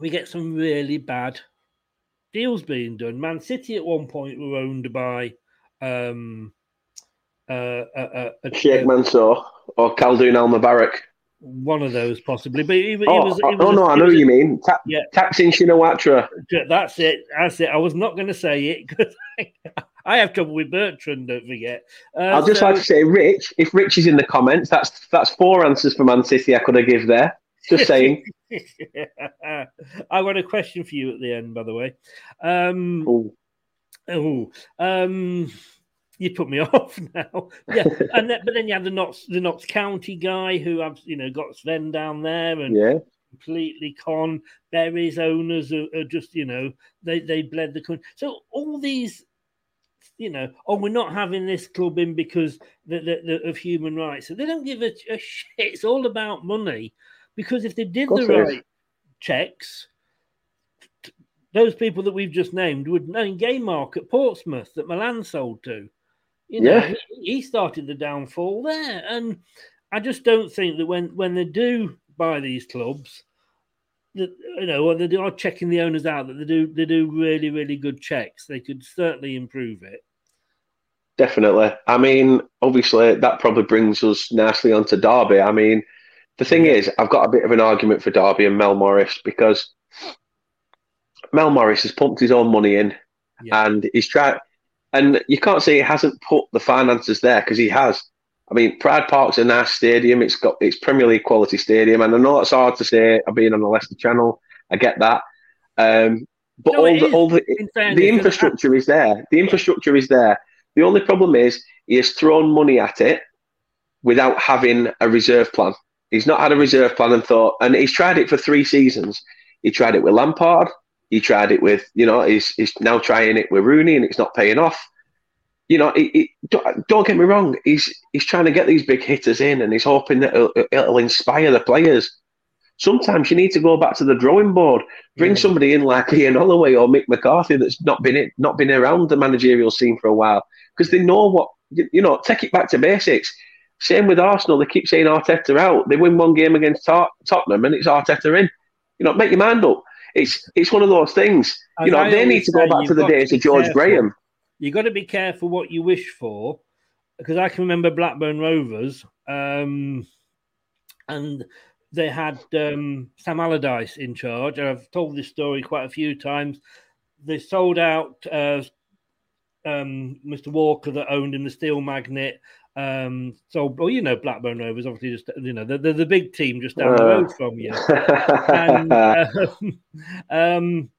we get some really bad deals being done. Man City at one point were owned by um, uh, a, a, a Sheikh Mansour or Khaldun Al Mubarak. One of those, possibly. But he, he oh, was, oh, he was no, a, no, I know what you mean. Ta- yeah. Thaksin Shinawatra. That's it. That's it. I was not going to say it because I, I have trouble with Bertrand, don't forget. Uh, I'll just so, like to say, Rich, if Rich is in the comments, that's that's four answers for Man City I could have give there. Just saying. yeah. I got a question for you at the end, by the way. Um, oh, um, you put me off now. Yeah, and then, but then you had the Notts, the Notts County guy who I've you know got Sven down there, and yeah. completely con Berry's owners are, are just you know they they bled the country. So all these. You know, oh, we're not having this club in because the, the, the, of human rights. So they don't give a, a shit. It's all about money. Because if they did the right checks, t- those people that we've just named would know in Gaymark at Portsmouth that Milan sold to. You know, yeah. he, he started the downfall there. And I just don't think that when, when they do buy these clubs, that, you know, or they are checking the owners out, that they do they do really, really good checks. They could certainly improve it. Definitely. I mean, obviously, that probably brings us nicely onto Derby. I mean, the thing is, I've got a bit of an argument for Derby and Mel Morris, because Mel Morris has pumped his own money in, yeah. and he's tried, and you can't say he hasn't put the finances there, because he has. I mean, Pride Park's a nice stadium. It's got it's Premier League quality stadium, and I know that's hard to say. I've been on the Leicester channel. I get that, um, but no, all, the, all the all the the infrastructure is there. The infrastructure is there. The only problem is he has thrown money at it without having a reserve plan. He's not had a reserve plan and thought, and he's tried it for three seasons. He tried it with Lampard. He tried it with, you know, he's, he's now trying it with Rooney, and it's not paying off. You know, it, it, don't, don't get me wrong. He's he's trying to get these big hitters in, and he's hoping that it'll, it'll inspire the players. Sometimes you need to go back to the drawing board. Bring yeah. somebody in like Ian Holloway or Mick McCarthy that's not been in, not been around the managerial scene for a while, because they know what, you know, take it back to basics. Same with Arsenal. They keep saying Arteta out. They win one game against Tot- Tottenham and it's Arteta in. You know, make your mind up. It's it's one of those things. You know, they need to go back to the days of George Graham. You've got to be careful what you wish for, because I can remember Blackburn Rovers, um, and they had um, Sam Allardyce in charge. And I've told this story quite a few times. They sold out uh, um, Mister Walker that owned him, the Steel Magnet. Um, so, well, you know, Blackburn Rovers, obviously, just, you know, they're, they're the big team just down uh. the road from you. And um, um,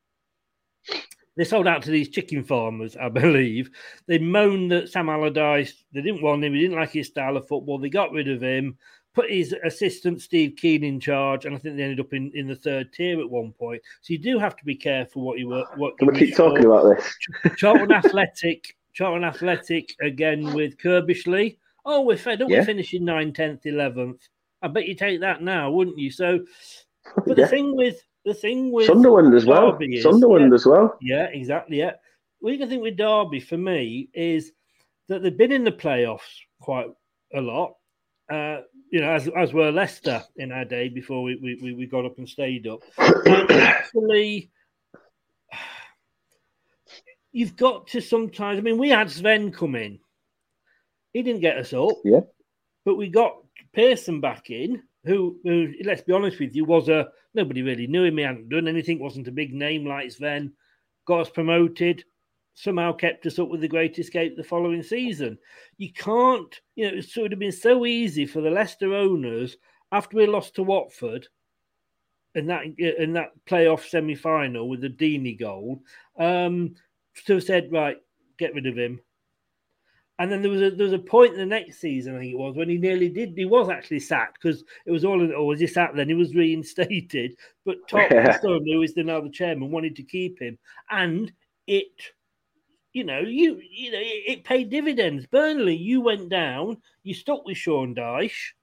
they sold out to these chicken farmers, I believe. They moaned that Sam Allardyce, they didn't want him, they didn't like his style of football. They got rid of him, put his assistant Steve Keane in charge, and I think they ended up in, in the third tier at one point. So you do have to be careful what you work. What Can we keep talking for. about this? Charlton Athletic, Charlton Athletic again with Kerbishley. Oh, we're fed up. Yeah. We're finishing nine, tenth, eleventh. I bet you take that now, wouldn't you? So, but yeah. the thing with the thing with Sunderland as well. Is, Sunderland yeah, as well. Yeah, exactly. Yeah. What you can think with Derby for me is that they've been in the playoffs quite a lot. Uh, you know, as as were Leicester in our day before we we we got up and stayed up. And actually, you've got to sometimes. I mean, we had Sven come in. He didn't get us up. Yeah. But we got Pearson back in, who, who, let's be honest with you, was a nobody really knew him. He hadn't done anything, wasn't a big name like Sven. Got us promoted, somehow kept us up with the Great Escape the following season. You can't, you know, it would have been so easy for the Leicester owners after we lost to Watford in that in that playoff semi-final with the Deeney goal, um, to have said, right, get rid of him. And then there was a there was a point in the next season, I think it was, when he nearly did. He was actually sacked because it was all in. Oh, was he sacked then? He was reinstated. But Top, yeah. son, who is the now the chairman, wanted to keep him, and it, you know, you you know, it, it paid dividends. Burnley, you went down. You stuck with Sean Dyche.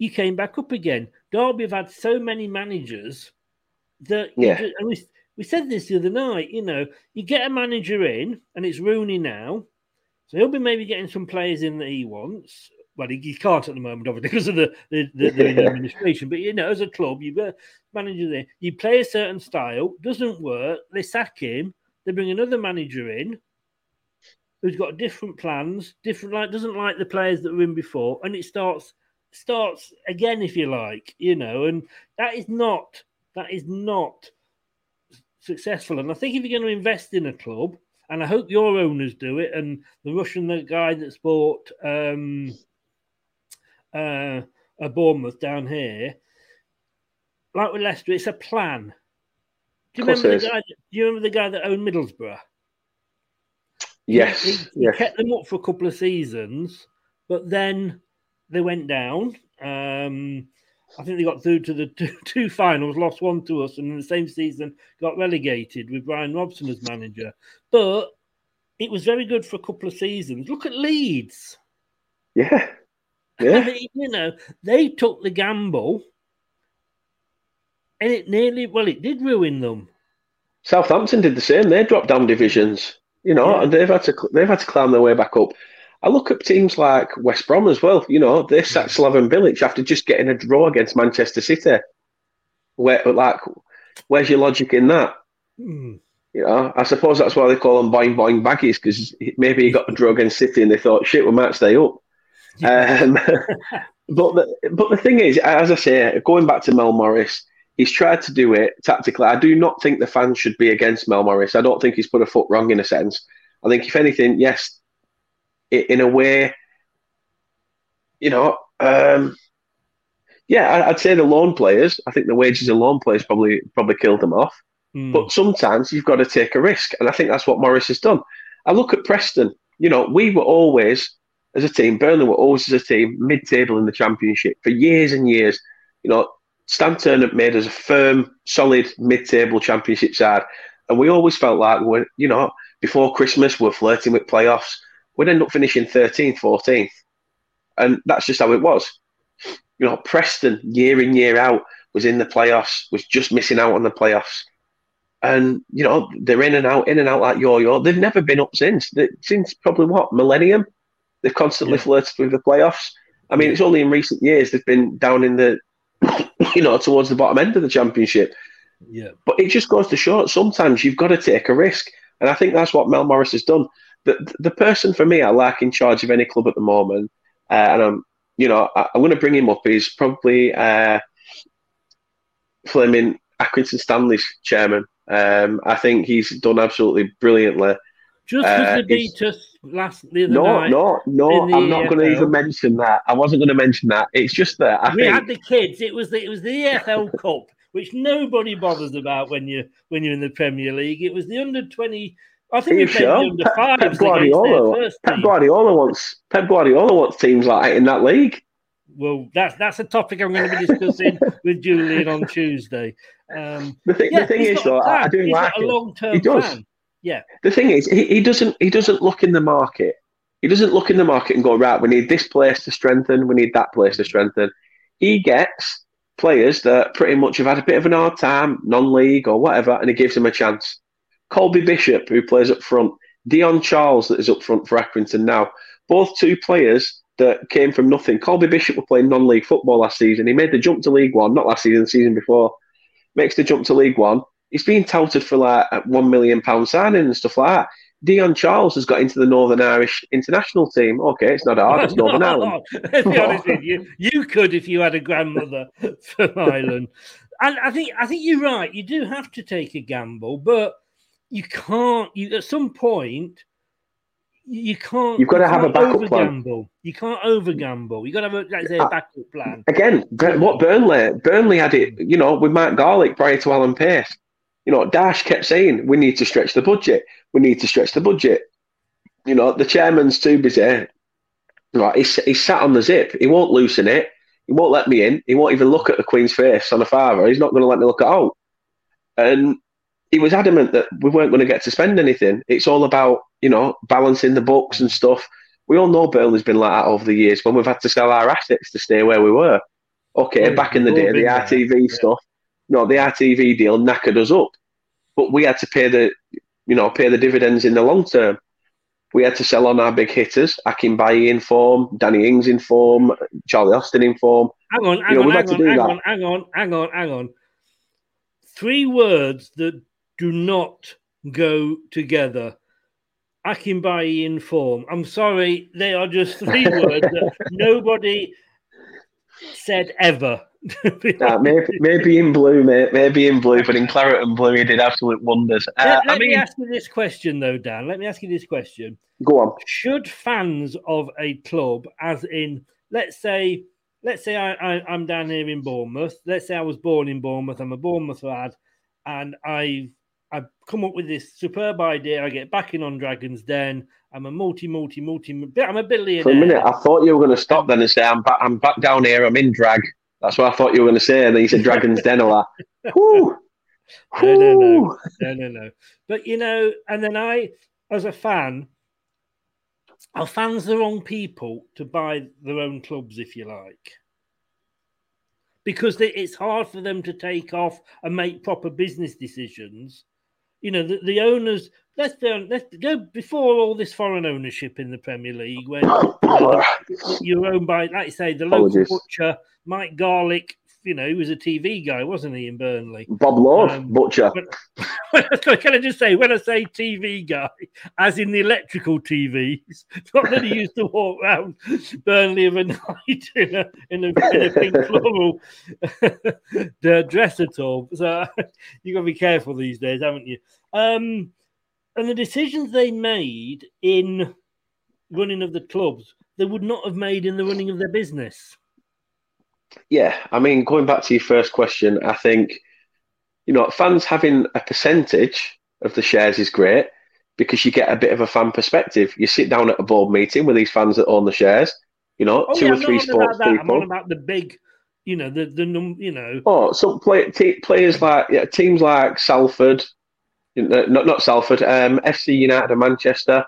You came back up again. Derby have had so many managers that yeah. you just, and we we said this the other night. You know, you get a manager in, and it's Rooney now. So he'll be maybe getting some players in that he wants. Well, he, he can't at the moment, obviously, because of the, the, the, yeah. the administration. But, you know, as a club, you've got manager there. You play a certain style, doesn't work, they sack him, they bring another manager in who's got different plans, different like doesn't like the players that were in before, and it starts starts again, if you like, you know. And that is not that is not successful. And I think if you're going to invest in a club, and I hope your owners do it. And the Russian the guy that's bought um, uh, a Bournemouth down here, like with Leicester, it's a plan. Do you remember the guy? Do you remember the guy that owned Middlesbrough? Yes, he, he yes. kept them up for a couple of seasons, but then they went down. Um, I think they got through to the two, two finals, lost one to us, and in the same season got relegated with Brian Robson as manager. But it was very good for a couple of seasons. Look at Leeds. Yeah. Yeah. I mean, you know, they took the gamble and it nearly, well, it did ruin them. Southampton did the same. They dropped down divisions, you know, yeah. and they've had to they've had to climb their way back up. I look at teams like West Brom as well. You know, they sacked Slaven Bilic after just getting a draw against Manchester City. Where, like, where's your logic in that? Mm. You know, I suppose that's why they call them boing boing baggies, because maybe he got a drug in City and they thought, shit, we might stay up. Um, but the, but the thing is, as I say, going back to Mel Morris, he's tried to do it tactically. I do not think the fans should be against Mel Morris. I don't think he's put a foot wrong in a sense. I think if anything, yes, it, in a way, you know, um, yeah, I'd say the loan players. I think the wages of loan players probably probably killed them off. Mm. But sometimes you've got to take a risk, and I think that's what Morris has done. I look at Preston. You know, we were always, as a team, Burnley were always as a team, mid-table in the Championship for years and years. You know, Stan Turner made us a firm, solid mid-table Championship side, and we always felt like, we're, you know, before Christmas we're flirting with playoffs. We'd end up finishing thirteenth, fourteenth, and that's just how it was. You know, Preston, year in, year out, was in the playoffs, was just missing out on the playoffs. And, you know, they're in and out, in and out like yo-yo. They've never been up since. They, since probably, what, millennium? They've constantly yeah. flirted with the playoffs. I mean, it's only in recent years they've been down in the, you know, towards the bottom end of the Championship. Yeah. But it just goes to show, sometimes you've got to take a risk. And I think that's what Mel Morris has done. The, the person, for me, I like in charge of any club at the moment, uh, and I'm, you know, I, I'm going to bring him up, he's probably uh, Fleming Accrington Stanley's chairman. Um, I think he's done absolutely brilliantly. Just because uh, they beat us last the other no, night. No, no, no. I'm not going to even mention that. I wasn't going to mention that. It's just that I we think... had the kids. It was the it was the E F L Cup, which nobody bothers about when you when you're in the Premier League. It was the under twenty. I think we played sure? the under five. Pep, Pep Guardiola. Pep Guardiola wants Pep Guardiola wants teams like that in that league. Well, that's that's a topic I'm going to be discussing with Julian on Tuesday. Um, the thing, yeah, the thing is, though, I do he's like got a long-term it. He does. Plan. Yeah. The thing is, he, he doesn't he doesn't look in the market. He doesn't look in the market and go, right, we need this place to strengthen, we need that place to strengthen. He gets players that pretty much have had a bit of an hard time, non-league or whatever, and he gives them a chance. Colby Bishop, who plays up front, Dion Charles, that is up front for Accrington now, both two players that came from nothing. Colby Bishop was playing non-league football last season. He made the jump to League One, not last season, the season before. Makes the jump to League One. He's being touted for like one million pounds signing and stuff like that. Dion Charles has got into the Northern Irish international team. Okay, it's not hard, it's Northern Ireland. To be honest with you, you could if you had a grandmother from Ireland. And I think I think you're right. You do have to take a gamble, but you can't. You at some point, you can't. You've got to have a backup plan. You can't over gamble. You've got to have a, like, say, a backup plan. Again, what Burnley? Burnley had it, you know, with Mark Garlick prior to Alan Pace. You know, Dash kept saying, we need to stretch the budget. We need to stretch the budget. You know, the chairman's too busy. Right, he's, he's sat on the zip. He won't loosen it. He won't let me in. He won't even look at the Queen's face on a father. He's not going to let me look at all. And he was adamant that we weren't going to get to spend anything. It's all about, you know, balancing the books and stuff. We all know Burnley's been like that over the years when we've had to sell our assets to stay where we were. Okay, well, back in the day, the R T V there. stuff. Yeah. No, the R T V deal knackered us up, but we had to pay the, you know, pay the dividends in the long term. We had to sell on our big hitters, Akinbaye in form, Danny Ings in form, Charlie Austin in form. Hang on, hang you know, on, hang on, hang that. on, hang on, hang on, hang on. Three words that do not go together. Akinbaye in form. I'm sorry, they are just three words that nobody said ever. nah, maybe, maybe in blue, mate. Maybe in blue, but in claret and blue, he did absolute wonders. Uh, let let I mean, me ask you this question, though, Dan. Let me ask you this question. Go on. Should fans of a club, as in, let's say, let's say I, I, I'm down here in Bournemouth. Let's say I was born in Bournemouth. I'm a Bournemouth lad, and I I've come up with this superb idea. I get back in on Dragon's Den. I'm a multi, multi, multi. I'm a billionaire. For a minute, I thought you were going to stop then and say, "I'm back. I'm back down here. I'm in drag." That's what I thought you were going to say. And then you said Dragon's Den or that. Woo! No, no, no. No, no, no. But, you know, and then I, as a fan, are fans the wrong people to buy their own clubs, if you like? Because they, it's hard for them to take off and make proper business decisions. You know, the, the owners, let's go, let's go before all this foreign ownership in the Premier League, where you're owned by, like you say, the local Apologies. butcher, Mike Garlick, you know, he was a T V guy, wasn't he, in Burnley? Bob Lord, um, Butcher. When, when I, can I just say, when I say T V guy, as in the electrical T Vs, not that he used to walk around Burnley of a night in a, in a, in a pink floral dress at all. So you've got to be careful these days, haven't you? Um, and the decisions they made in running of the clubs, they would not have made in the running of their business. Yeah, I mean, going back to your first question, I think, you know, fans having a percentage of the shares is great because you get a bit of a fan perspective. You sit down at a board meeting with these fans that own the shares, you know, oh, two yeah, or I'm three sports people. I'm on about the big, you know, the, the num, you know. Oh, so play, t- players like, yeah, teams like Salford, not, not Salford, um, F C United and Manchester,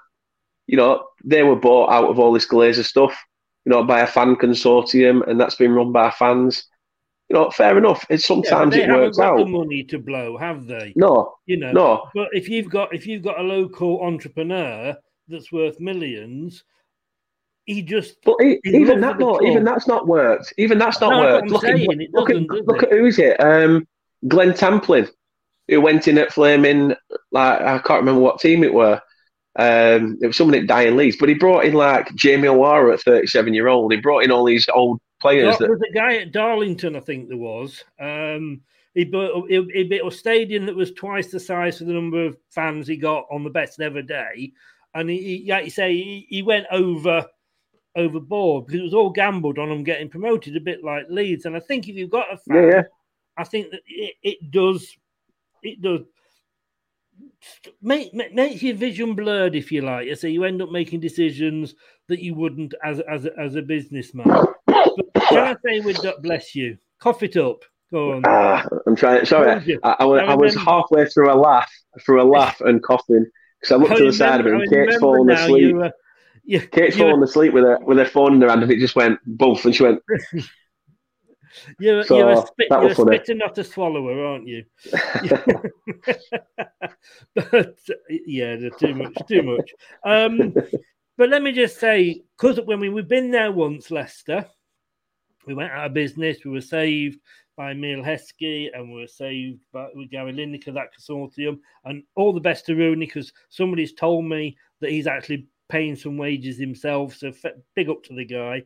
you know, they were bought out of all this Glazer stuff, you know, by a fan consortium, and that's been run by fans. You know, fair enough. It's sometimes yeah, it works out. They haven't got the money to blow, have they? No, you know, no. But if you've got if you've got a local entrepreneur that's worth millions, he just. But he, even that, no, even that's not worked. Even that's not no, worked. Look, saying, at, look, at, look at who is it? Um, Glenn Tamplin, who went in at Flaming. Like I can't remember what team it were. Um, it was someone at Dye and Leeds, but he brought in like Jamie O'Hara at thirty-seven year old. He brought in all these old players. There was a guy at Darlington, I think there was. Um, he built he, he built a stadium that was twice the size for the number of fans he got on the best ever day. And he, he like you say, he, he went over overboard because it was all gambled on him getting promoted, a bit like Leeds. And I think if you've got a fan, yeah, yeah. I think that it, it does, it does. Make, make, makes your vision blurred, if you like. So you end up making decisions that you wouldn't as as as a businessman. But can I say with that, bless you, cough it up. Go on. Uh, I'm trying. Sorry, I, I, I, I was halfway through a laugh, through a laugh and coughing because I looked I to the remember, side of it and Kate's fallen asleep. Were, yeah, Kate's fallen were, asleep with her with her phone in her hand, and it just went boof, and she went. You're, so, you're a, spit, you're a spitter, not a swallower, aren't you? But yeah, too much, too much. Um, but let me just say, because when we, we've been there once, Leicester, we went out of business. We were saved by Emil Heskey, and we were saved by with Gary Lineker, that consortium, and all the best to Rooney, because somebody's told me that he's actually paying some wages himself. So big up to the guy.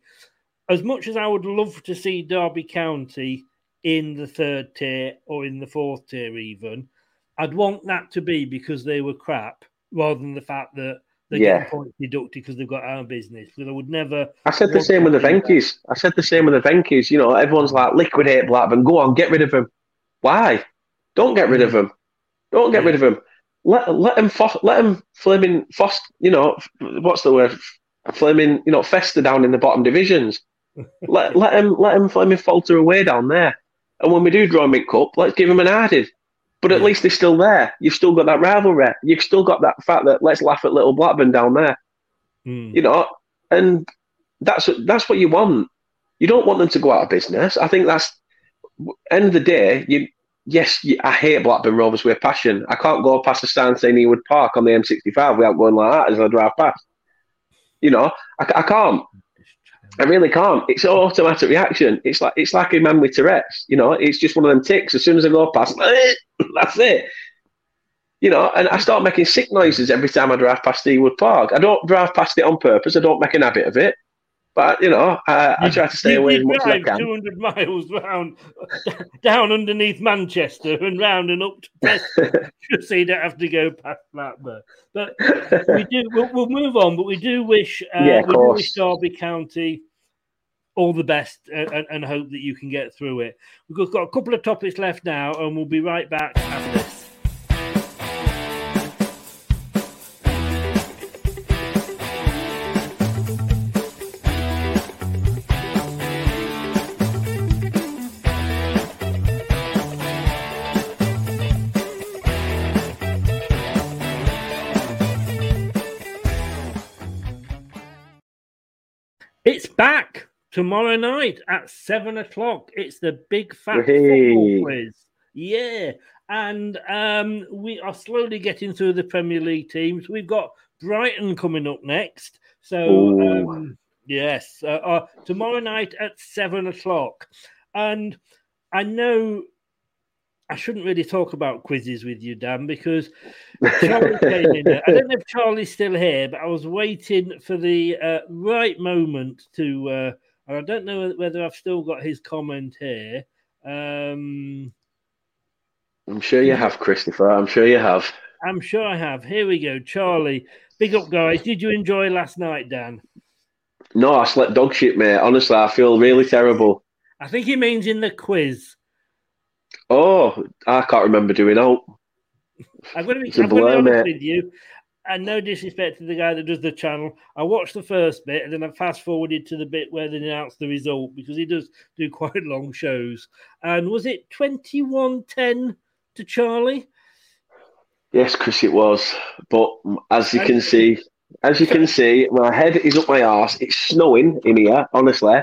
As much as I would love to see Derby County in the third tier or in the fourth tier even, I'd want that to be because they were crap rather than the fact that they yeah. get points deducted because they've got our business. Because I would never... I said the same with the Venkies. I said the same with the Venkies. You know, everyone's like, liquidate Blackburn, go on, get rid of them. Why? Don't get rid of them. Don't get yeah. rid of them. Let, let them, fo- let them flaming, foster, you know, what's the word? Flaming, you know, fester down in the bottom divisions. let let him let him Fleming falter away down there, and when we do draw mid cup, let's give him an hiding. But at yeah. least they're still there. You've still got that rivalry. You've still got that fact that let's laugh at little Blackburn down there, mm. you know. And that's that's what you want. You don't want them to go out of business. I think that's end of the day. You yes, you, I hate Blackburn Rovers with passion. I can't go past a sign saying Ewood Park on the M sixty-five without going like that as I drive past. You know, I, I can't. I really can't. It's an automatic reaction. It's like it's like a man with Tourette's. You know, it's just one of them ticks. As soon as I go past, that's it. You know, and I start making sick noises every time I drive past Ewood Park. I don't drive past it on purpose. I don't make an habit of it. But you know, I, I try to stay away as much as I can. two hundred miles round, down underneath Manchester and round and up to Preston, just so you don't have to go past Blackburn. But we do. We'll, we'll move on. But we do wish. Uh, yeah, of we course. do wish Derby County all the best, and, and hope that you can get through it. We've got a couple of topics left now, and we'll be right back after this. It's back tomorrow night at seven o'clock. It's the Big Fat hey. Football Quiz. Yeah. And um, we are slowly getting through the Premier League teams. We've got Brighton coming up next. So, um, yes, uh, uh, tomorrow night at seven o'clock. And I know I shouldn't really talk about quizzes with you, Dan, because Charlie came in there. I don't know if Charlie's still here, but I was waiting for the uh, right moment to, uh, and I don't know whether I've still got his comment here. Um, I'm sure you have, Christopher. I'm sure you have. I'm sure I have. Here we go. Charlie, big up, guys. Did you enjoy last night, Dan? No, I slept dog shit, mate. Honestly, I feel really terrible. I think he means in the quiz. Oh, I can't remember doing out. I'm going to be, I'm blur, going to be honest mate. with you, and no disrespect to the guy that does the channel. I watched the first bit, and then I fast-forwarded to the bit where they announced the result, because he does do quite long shows. And was it twenty-one ten to Charlie? Yes, Chris, it was. But as you can see, as you can see, my head is up my arse. It's snowing in here, honestly.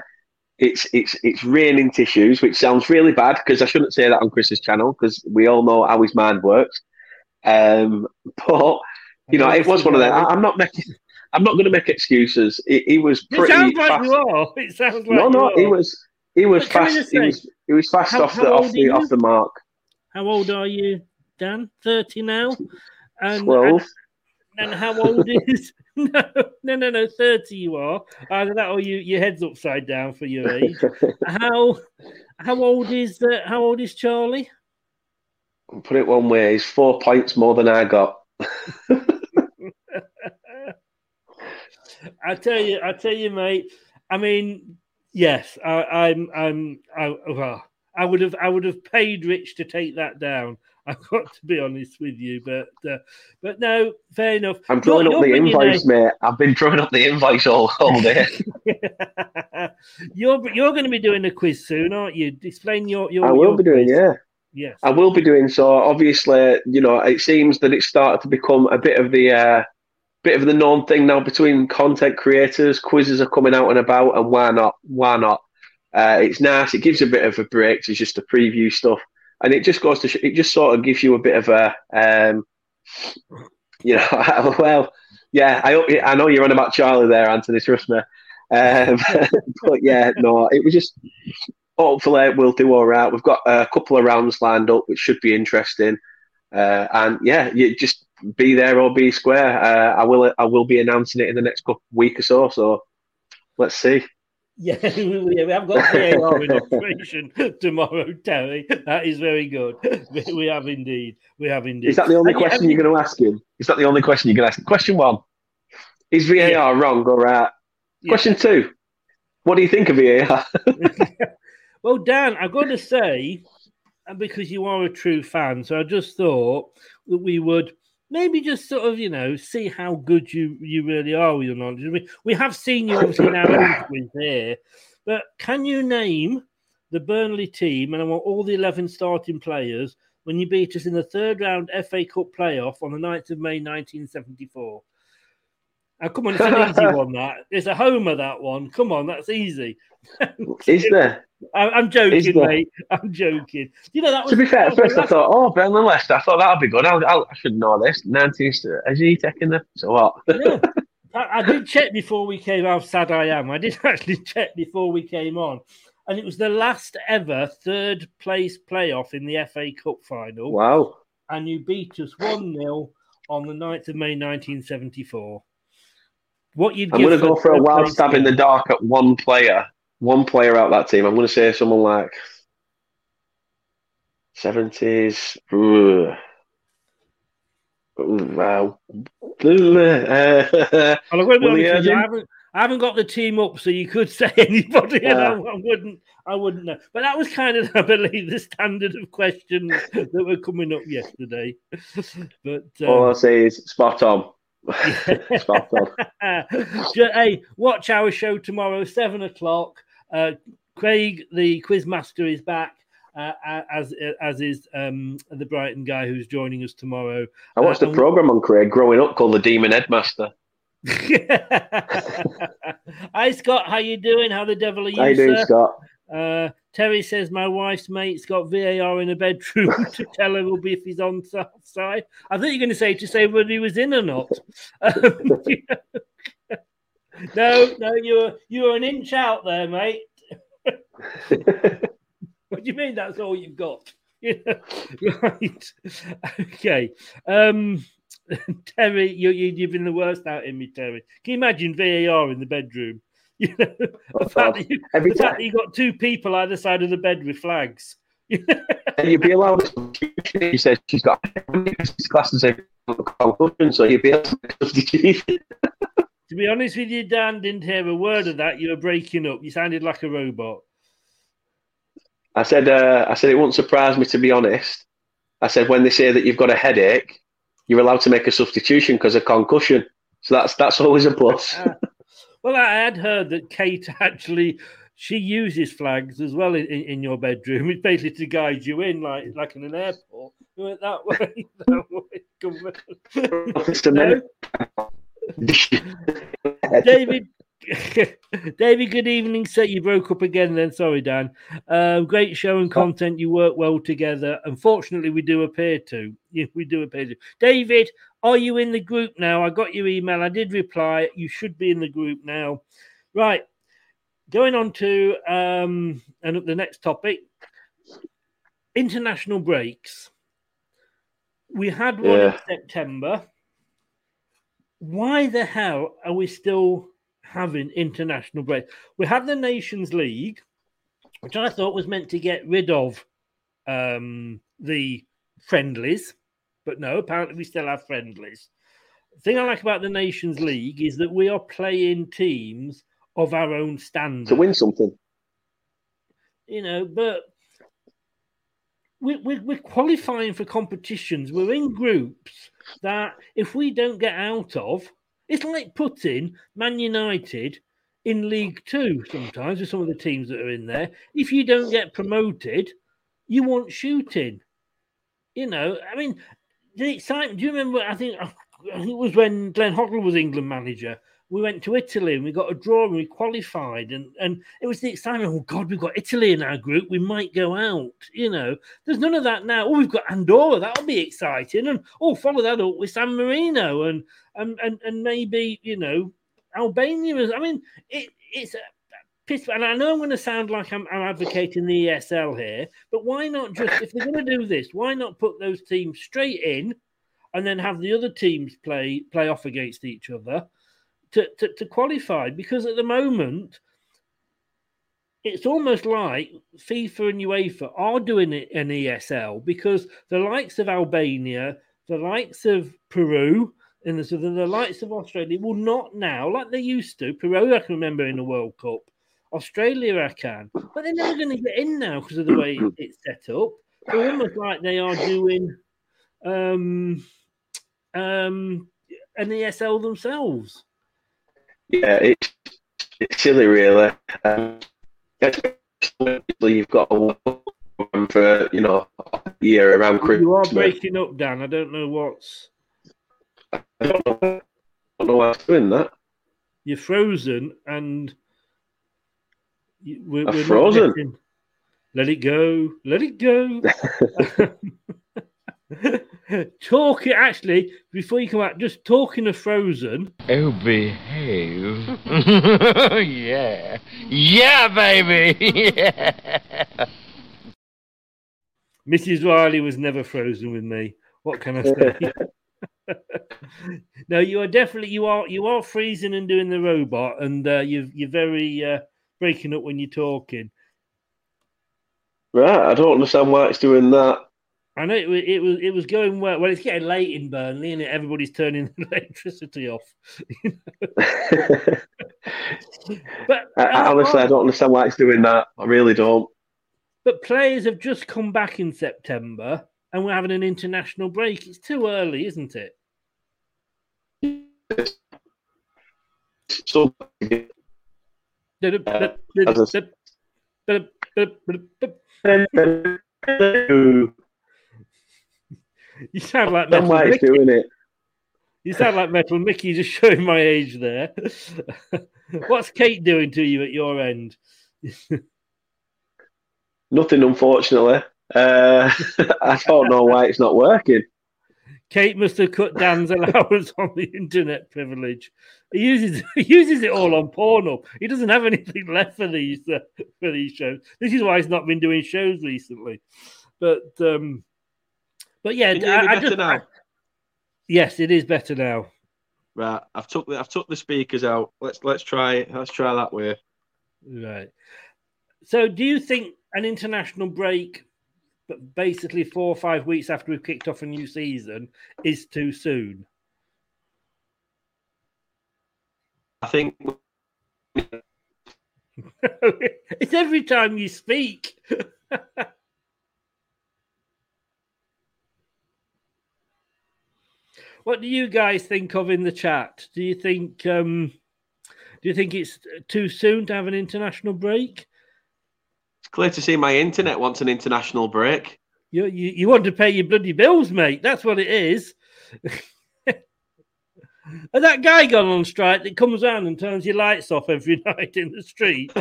It's it's it's raining tissues, which sounds really bad because I shouldn't say that on Chris's channel because we all know how his mind works. Um, but you know, it was one of them. I'm not making. I'm not going to make excuses. It, it was pretty. It sounds like fast. you are. It sounds like no, no. He was he was fast. He was he was fast how, off the off the off the mark. How old are you, Dan? Thirty now. And, Twelve. And, and how old is? No, no, no, no. Thirty, you are either that or you. Your head's upside down for your age. how, how old is uh, how old is Charlie? I'll put it one way: he's four points more than I got. I tell you, I tell you, mate. I mean, yes, I, I'm, I'm, I, well, I would have, I would have paid Rich to take that down. I've got to be honest with you, but uh, but no, fair enough. I'm drawing you're, up you're the invoice, mate. I've been drawing up the invoice all, all day. you're you're going to be doing a quiz soon, aren't you? Explain your your. I will your be doing, quiz. yeah, yes. I will be doing. So obviously, you know, it seems that it's started to become a bit of the uh, bit of the known thing now between content creators. Quizzes are coming out and about, and why not? Why not? Uh, it's nice. It gives a bit of a break to just to preview stuff. And it just goes to sh- it just sort of gives you a bit of a, um, you know, well, yeah. I hope you, I know you're on about Charlie there, Anthony. Trust me. Um, but yeah, no, it was just hopefully we'll do all right. We've got a couple of rounds lined up, which should be interesting. Uh, and yeah, you just be there or be square. Uh, I will. I will be announcing it in the next couple, week or so. So let's see. Yeah, we have got V A R in operation tomorrow, Terry. That is very good. We have indeed. We have indeed. Is that the only and question you... you're going to ask him? Is that the only question you're going to ask him? Question one, is V A R yeah. wrong or right? Yeah. Question two, what do you think of V A R? Well, Dan, I've got to say, because you are a true fan, so I just thought that we would maybe just sort of, you know, see how good you, you really are with your knowledge. I mean, we have seen you obviously now with here, but can you name the Burnley team, and I want all the eleven starting players, when you beat us in the third round F A Cup playoff on the ninth of May nineteen seventy-four? Now, come on, it's an easy one, that. It's a homer, that one. Come on, that's easy. Is there? I, I'm joking, mate. I'm joking. You know, that was, to be fair, at first I thought, oh, Burnley Leicester. I thought that would be good. I'll, I'll, I should know this. nineteenth, is he taking the... So what? Yeah. I, I did check before we came, how sad I am. I did actually check before we came on. And it was the last ever third-place playoff in the F A Cup final. Wow. And you beat us one nil on the ninth of May nineteen seventy-four. What you'd I'm going to go for a wild stab in the dark at one player. One player out that team. I'm going to say someone like seventies. Ooh. Ooh, wow. Uh, I, haven't, I haven't got the team up, so you could say anybody. Uh, and I, I wouldn't. I wouldn't know. But that was kind of, I believe, the standard of questions that were coming up yesterday. But um, all I say is spot on. Hey, watch our show tomorrow, seven o'clock. Uh, Craig, the quiz master, is back, uh, as as is um, the Brighton guy who's joining us tomorrow. I watched uh, a program on Craig growing up called The Demon Headmaster. Hi, Scott. How you doing? How the devil are you? How you doing, sir? Scott? Uh, Terry says my wife's mate's got V A R in a bedroom to tell her will be if he's on side. I think you're going to say to say whether he was in or not. Um, you know. No, no, you're you're an inch out there, mate. What do you mean that's all you've got? You know? Right. Okay. Um, Terry, you, you, you've been the worst out in me, Terry. Can you imagine V A R in the bedroom? You know, the fact that you, Every the fact that you got two people either side of the bed with flags. And you'd be allowed to, she says she's got glasses concussion, so you'd be able to the To be honest with you, Dan, didn't hear a word of that. You were breaking up. You sounded like a robot. I said, uh, I said it won't surprise me, to be honest. I said, when they say that you've got a headache, you're allowed to make a substitution because of concussion. So that's that's always a plus. Uh, well, I had heard that Kate actually, she uses flags as well in, in your bedroom. It's basically to guide you in, like like in an airport. You went that way, that way. David, David, good evening. So you broke up again then. Sorry, Dan. Um, great show and content. You work well together. Unfortunately, we do appear to. Yeah, we do appear to. David, are you in the group now? I got your email. I did reply. You should be in the group now. Right. Going on to um, and the next topic, international breaks. We had one yeah. in September. Why the hell are we still having international breaks? We had the Nations League, which I thought was meant to get rid of um, the friendlies, but no, apparently we still have friendlies. The thing I like about the Nations League is that we are playing teams of our own standard. To win something. You know, but we, we, we're qualifying for competitions. We're in groups that if we don't get out of, it's like putting Man United in League Two sometimes with some of the teams that are in there. If you don't get promoted, you want shooting. You know, I mean, the excitement. Do you remember? I think, I think it was when Glenn Hoddle was England manager. We went to Italy and we got a draw and we qualified. And, and it was the excitement. Oh, God, we've got Italy in our group. We might go out, you know. There's none of that now. Oh, we've got Andorra. That'll be exciting. And, oh, follow that up with San Marino and and, and, and maybe, you know, Albania. I mean, it, it's a piss. And I know I'm going to sound like I'm, I'm advocating the E S L here, but why not just, if they're going to do this, why not put those teams straight in and then have the other teams play play off against each other? To, to, to qualify, because at the moment it's almost like FIFA and UEFA are doing an E S L, because the likes of Albania, the likes of Peru, and the, so the, the likes of Australia will not now, like they used to. Peru, I can remember in the World Cup. Australia, I can. But they're never going to get in now because of the way it's set up. So almost like they are doing um, um, an E S L themselves. Yeah, it's, it's silly, really. Um, you've got a one for, you know, a year around Christmas. You are breaking up, Dan. I don't know what's... I don't know, I don't know why I'm doing that. You're frozen and... You, we're, I'm we're frozen? Getting... Let it go. Let it go. Talking, actually, before you come out, just talking of Frozen. Oh, behave. yeah. Yeah, baby. Yeah. Missus Riley was never frozen with me. What can I say? No, you are definitely, you are, you are freezing and doing the robot, and uh, you've, you're very uh, breaking up when you're talking. Right. I don't understand why it's doing that. I know it, it was it was going well. Well, it's getting late in Burnley, and everybody's turning the electricity off. You know? But I, I, honestly, I don't understand why it's doing that. I really don't. But players have just come back in September, and we're having an international break. It's too early, isn't it? So. You sound like Metal Mickey. Doing it. You sound like Metal Mickey, just showing my age there. What's Kate doing to you at your end? Nothing, unfortunately. Uh, I don't know why it's not working. Kate must have cut Dan's allowance on the internet privilege. He uses he uses it all on Pornhub. He doesn't have anything left for these uh, for these shows. This is why he's not been doing shows recently. But um, but yeah, I, I just now? I, yes, it is better now. Right, I've took the I've took the speakers out. Let's let's try let's try that way. Right. So, do you think an international break, but basically four or five weeks after we've kicked off a new season, is too soon? I think it's every time you speak. What do you guys think of in the chat? Do you think um, do you think it's too soon to have an international break? It's clear to see my internet wants an international break. You you, you want to pay your bloody bills, mate. That's what it is. And that guy gone on strike that comes around and turns your lights off every night in the street.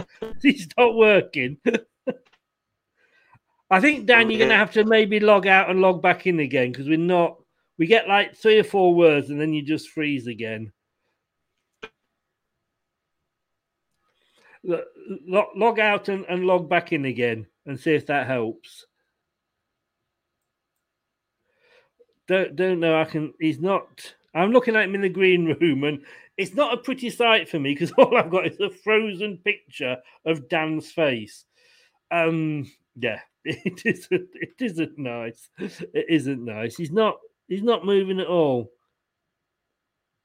He's not working. I think, Dan, you're going to have to maybe log out and log back in again because we're not... We get like three or four words and then you just freeze again. Log out and, and log back in again and see if that helps. Don't, don't know. I can. He's not... I'm looking at him in the green room and it's not a pretty sight for me because all I've got is a frozen picture of Dan's face. Um, yeah, it isn't, it isn't nice. It isn't nice. He's not, he's not moving at all.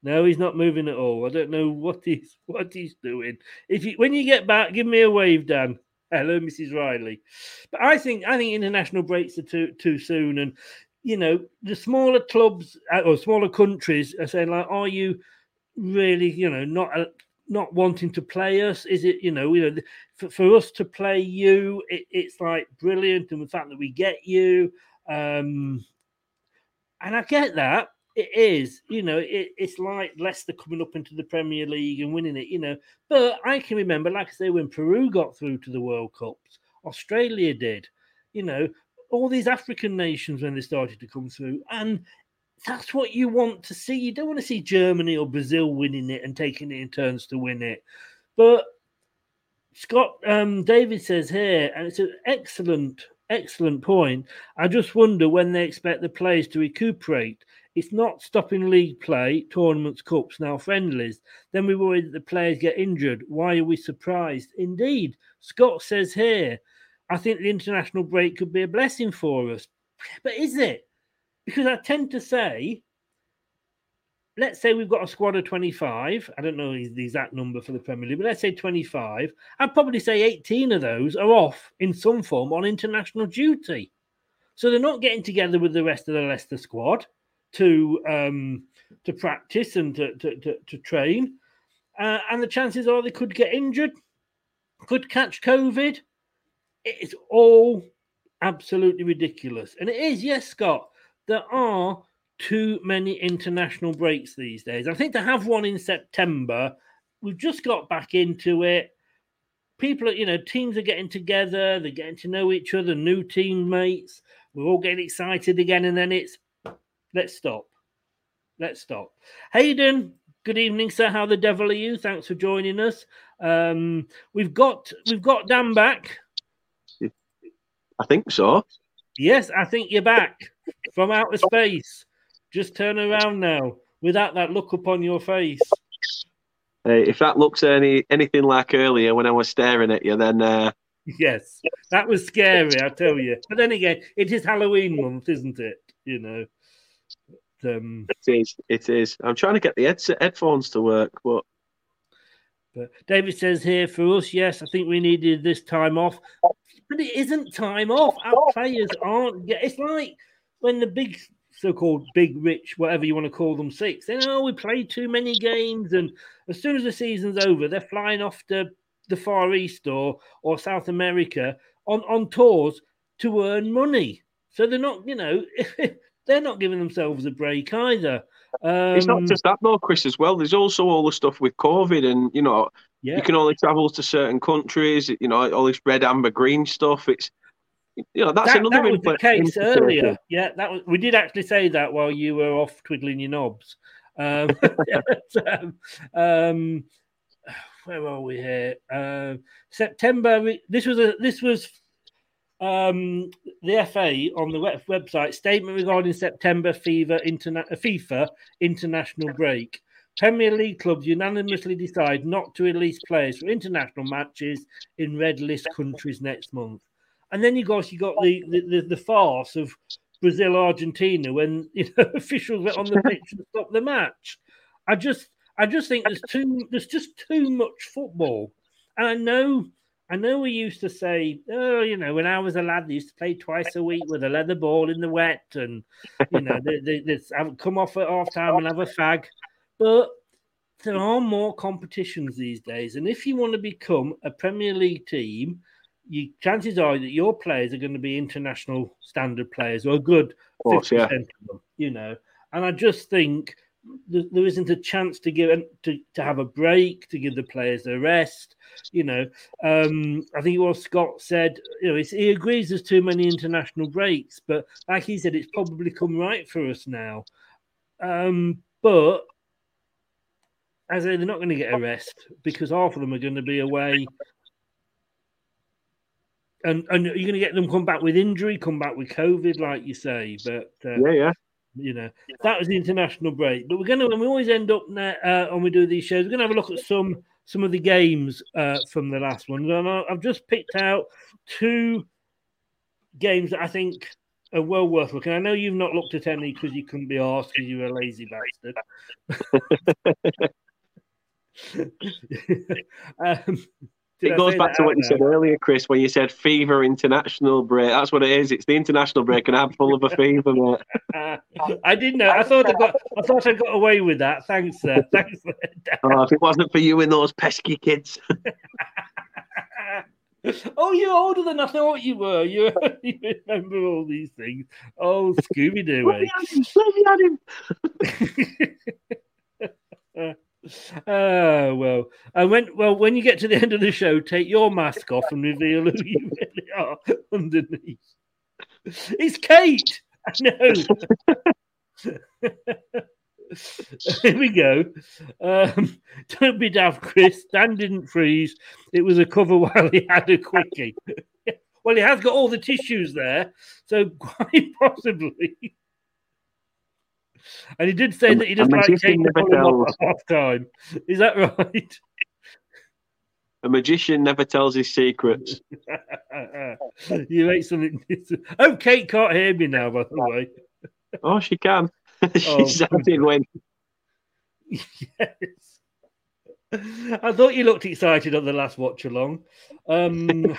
No, he's not moving at all. I don't know what he's, what he's doing. If you, when you get back, give me a wave, Dan. Hello, Missus Riley. But I think, I think international breaks are too, too soon. And, you know, the smaller clubs or smaller countries are saying, like, are you really, you know, not not wanting to play us? Is it, you know, you know, for, for us to play you, it, it's like brilliant, and the fact that we get you, um, and I get that it is, you know, it, it's like Leicester coming up into the Premier League and winning it, you know. But I can remember, like I say, when Peru got through to the World Cups, Australia did, you know. All these African nations when they started to come through. And that's what you want to see. You don't want to see Germany or Brazil winning it and taking it in turns to win it. But Scott, um, David says here, and it's an excellent, excellent point. I just wonder when they expect the players to recuperate. It's not stopping league play, tournaments, cups, now friendlies. Then we worry that the players get injured. Why are we surprised? Indeed, Scott says here, I think the international break could be a blessing for us. But is it? Because I tend to say, let's say we've got a squad of twenty-five. I don't know the exact number for the Premier League, but let's say twenty-five. I'd probably say eighteen of those are off in some form on international duty. So they're not getting together with the rest of the Leicester squad to um, to practice and to, to, to, to train. Uh, and the chances are they could get injured, could catch COVID. It's all absolutely ridiculous. And it is, yes, Scott, there are too many international breaks these days. I think to have one in September, we've just got back into it. People, are, you know, teams are getting together. They're getting to know each other, new teammates. We're all getting excited again. And then it's, let's stop. Let's stop. Hayden, good evening, sir. How the devil are you? Thanks for joining us. Um, we've got we've got Dan back. I think so. Yes, I think you're back from outer space. Just turn around now without that look upon your face. Hey, if that looks any anything like earlier when I was staring at you, then... Uh... Yes, that was scary, I tell you. But then again, it is Halloween month, isn't it? You know. Um... It is, it is. I'm trying to get the headset, headphones to work, but... But David says here, for us, yes, I think we needed this time off. But it isn't time off. Our players aren't. It's like when the big, so-called big rich, whatever you want to call them, six, they know, oh, we played too many games. And as soon as the season's over, they're flying off to the Far East or, or South America on, on tours to earn money. So they're not, you know, they're not giving themselves a break either. Um, it's not just that though, Chris, as well. There's also all the stuff with COVID and, you know, yeah. You can only travel to certain countries, you know, all this red, amber, green stuff. It's you know, that's that, another that was the case earlier. Yeah, that was, we did actually say that while you were off twiddling your knobs. Um, um, um, where are we here? Uh, September. This was a this was um, the F A on the website statement regarding September FIFA, interna- FIFA international break. Premier League clubs unanimously decide not to release players for international matches in red list countries next month. And then, of course, you got the, the, the, the farce of Brazil, Argentina, when you know, officials went on the pitch to stop the match. I just, I just think there's too, there's just too much football. And I know, I know, we used to say, oh, you know, when I was a lad, they used to play twice a week with a leather ball in the wet, and you know, they, they, they, I would come off at half time and have a fag. But there are more competitions these days, and if you want to become a Premier League team, you, chances are that your players are going to be international standard players, or a good fifty percent yeah. of them, you know. And I just think th- there isn't a chance to give to, to have a break, to give the players a rest, you know. Um, I think what Scott said, you know, it's, he agrees there's too many international breaks, but like he said, it's probably come right for us now. Um, but as I say, they're not going to get a rest because half of them are going to be away. And and you're going to get them come back with injury, come back with COVID, like you say. But uh, yeah, yeah, you know, that was the international break. But we're going to, and we always end up now, uh, when we do these shows, we're going to have a look at some some of the games uh, from the last one. And I've just picked out two games that I think are well worth looking. I know you've not looked at any because you couldn't be arsed because you were a lazy bastard. um, It goes back to what you said earlier, Chris, where you said fever international break. That's what it is. It's the international break, and I'm full of a fever, mate. I didn't know. I thought I got. I thought I got away with that. Thanks, sir. Thanks for that. Oh, if it wasn't for you and those pesky kids. Oh, you're older than I thought you were. You remember all these things. Oh, Scooby Doo. Let me at him. Let me at him. Oh, well, I went well. When you get to the end of the show, take your mask off and reveal who you really are underneath. It's Kate. I know. Here we go. Um, don't be daft, Chris. Dan didn't freeze. It was a cover while he had a quickie. Well, he has got all the tissues there, so quite possibly. And he did say I'm, that he doesn't like Kate to pull him off at half time. Is that right? A magician never tells his secrets. You make something. Oh, Kate can't hear me now, by the way. Oh, she can. She oh, sounded when. Yes. I thought you looked excited on the last watch along. Um,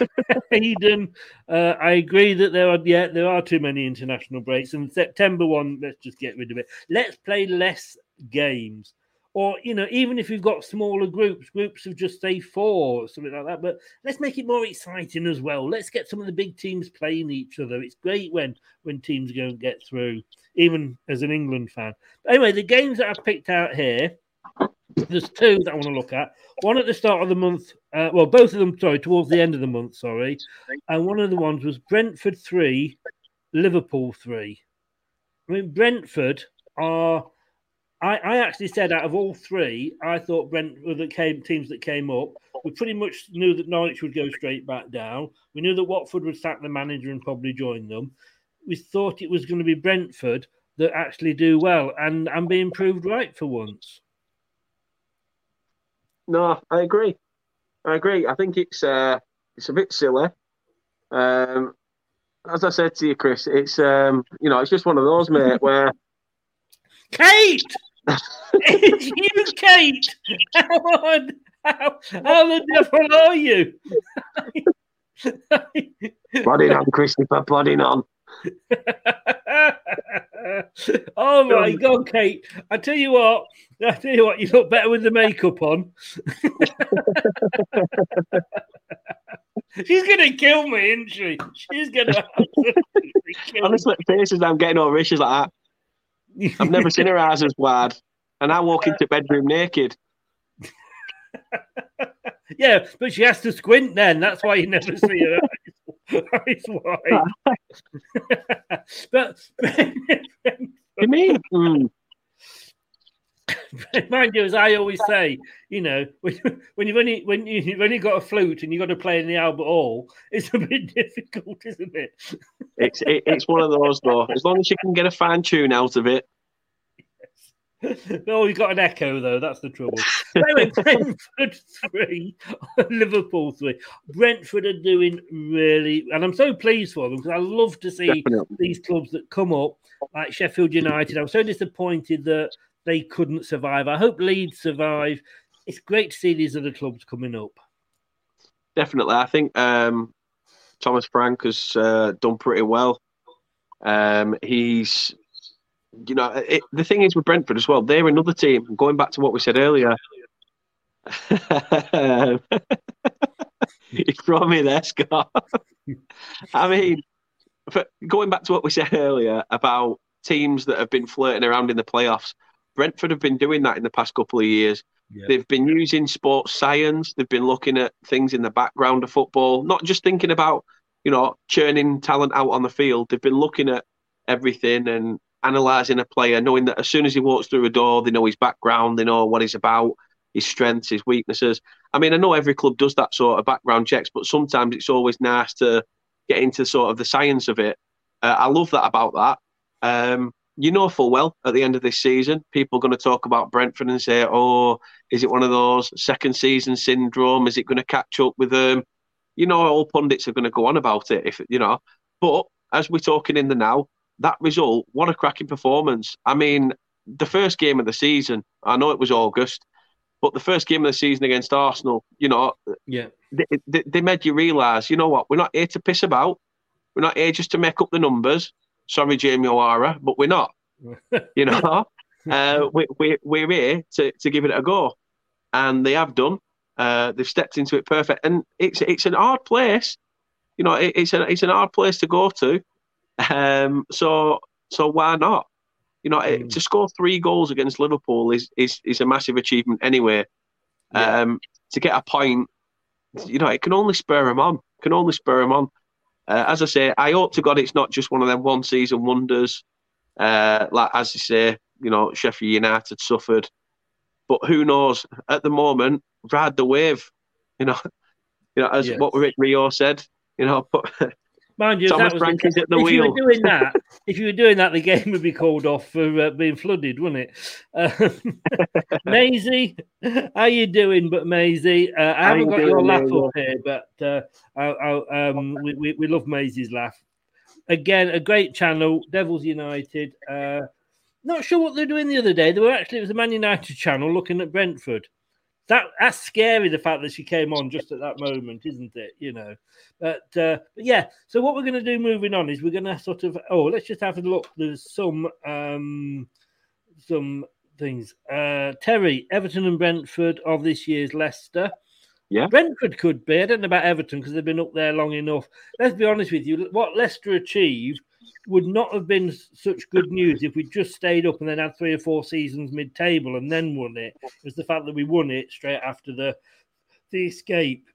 Aidan, uh, I agree that there are yeah, there are too many international breaks. And September one, let's just get rid of it. Let's play less games. Or, you know, even if you've got smaller groups, groups of just, say, four or something like that. But let's make it more exciting as well. Let's get some of the big teams playing each other. It's great when, when teams go and get through, even as an England fan. But anyway, the games that I've picked out here, there's two that I want to look at. One at the start of the month, uh, well, both of them, sorry, towards the end of the month, sorry. And one of the ones was Brentford three, Liverpool three. I mean, Brentford are, I, I actually said out of all three, I thought Brentford, that came, teams that came up, we pretty much knew that Norwich would go straight back down. We knew that Watford would sack the manager and probably join them. We thought it was going to be Brentford that actually do well and, and be proved right for once. No, I agree. I agree. I think it's uh, it's a bit silly. Um, as I said to you, Chris, it's um, you know, it's just one of those, mate, where Kate, it's you, Kate. How on, how how the devil are you? Plodding on, Christopher. Plodding on. Oh my God, Kate! I tell you what, I tell you what, you look better with the makeup on. She's gonna kill me, isn't she? She's gonna absolutely kill Honestly, me. Faces I'm getting over issues like that. I've never seen her eyes as wide, and I walk into bedroom naked. Yeah, but she has to squint then. That's why you never see her eyes. That is why. That's you mean? Mm. Mind you, as I always say, you know, when, when you've only when you, you've only got a flute and you've got to play in the Albert Hall, it's a bit difficult, isn't it? It's it, it's one of those though. As long as you can get a fine tune out of it. No, you've got an echo though. That's the trouble. Anyway, Brentford three, Liverpool three. Brentford are doing really, and I'm so pleased for them because I love to see Definitely. these clubs that come up like Sheffield United. I'm so disappointed that they couldn't survive. I hope Leeds survive. It's great to see these other clubs coming up. Definitely, I think um, Thomas Frank has uh, done pretty well. Um, he's, you know, it, the thing is with Brentford as well. They're another team. Going back to what we said earlier, you throw me there, Scott. I mean, going back to what we said earlier about teams that have been flirting around in the playoffs. Brentford have been doing that in the past couple of years. Yep. They've been using sports science. They've been looking at things in the background of football, not just thinking about, you know, churning talent out on the field. They've been looking at everything and analysing a player, knowing that as soon as he walks through a door, they know his background, they know what he's about, his strengths, his weaknesses. I mean, I know every club does that sort of background checks, but sometimes it's always nice to get into sort of the science of it. Uh, I love that about that. Um, you know full well at the end of this season, people are going to talk about Brentford and say, oh, is it one of those second season syndrome? Is it going to catch up with them? You know, all pundits are going to go on about it, if you know. But as we're talking in the now, that result, what a cracking performance. I mean, the first game of the season, I know it was August, but the first game of the season against Arsenal, you know, yeah, they, they, they made you realise, you know what, we're not here to piss about. We're not here just to make up the numbers. Sorry, Jamie O'Hara, but we're not. You know, uh, we, we, we're here to, to give it a go. And they have done. Uh, they've stepped into it perfect. And it's it's an hard place. You know, it, it's, a, it's an hard place to go to. Um, so so why not? You know, mm. it, to score three goals against Liverpool is, is, is a massive achievement anyway. Yeah. Um, to get a point, you know, it can only spur them on. It can only spur them on. Uh, as I say, I hope to God it's not just one of them one-season wonders. Uh, like, as you say, you know, Sheffield United suffered. But who knows? At the moment, ride the wave. You know, you know, as yes. what Rick Rio said, you know, put Mind you, Thomas Frank is at the if wheel. You were doing that, if you were doing that, the game would be called off for uh, being flooded, wouldn't it? Uh, Maisie, how you doing? But Maisie, uh, I haven't got your laugh up here, but uh, I, I, um, we, we, we love Maisie's laugh. Again, a great channel, Devils United. Uh, not sure what they were doing the other day. They were actually it was the Man United channel looking at Brentford. That that's scary. The fact that she came on just at that moment, isn't it? You know, but uh, but yeah. So what we're going to do moving on is we're going to sort of oh let's just have a look. There's some um, some things. Uh, Terry, Everton and Brentford of this year's Leicester. Yeah, Brentford could be. I don't know about Everton because they've been up there long enough. Let's be honest with you. What Leicester achieved would not have been such good news if we just stayed up and then had three or four seasons mid-table and then won it. It was the fact that we won it straight after the the escape.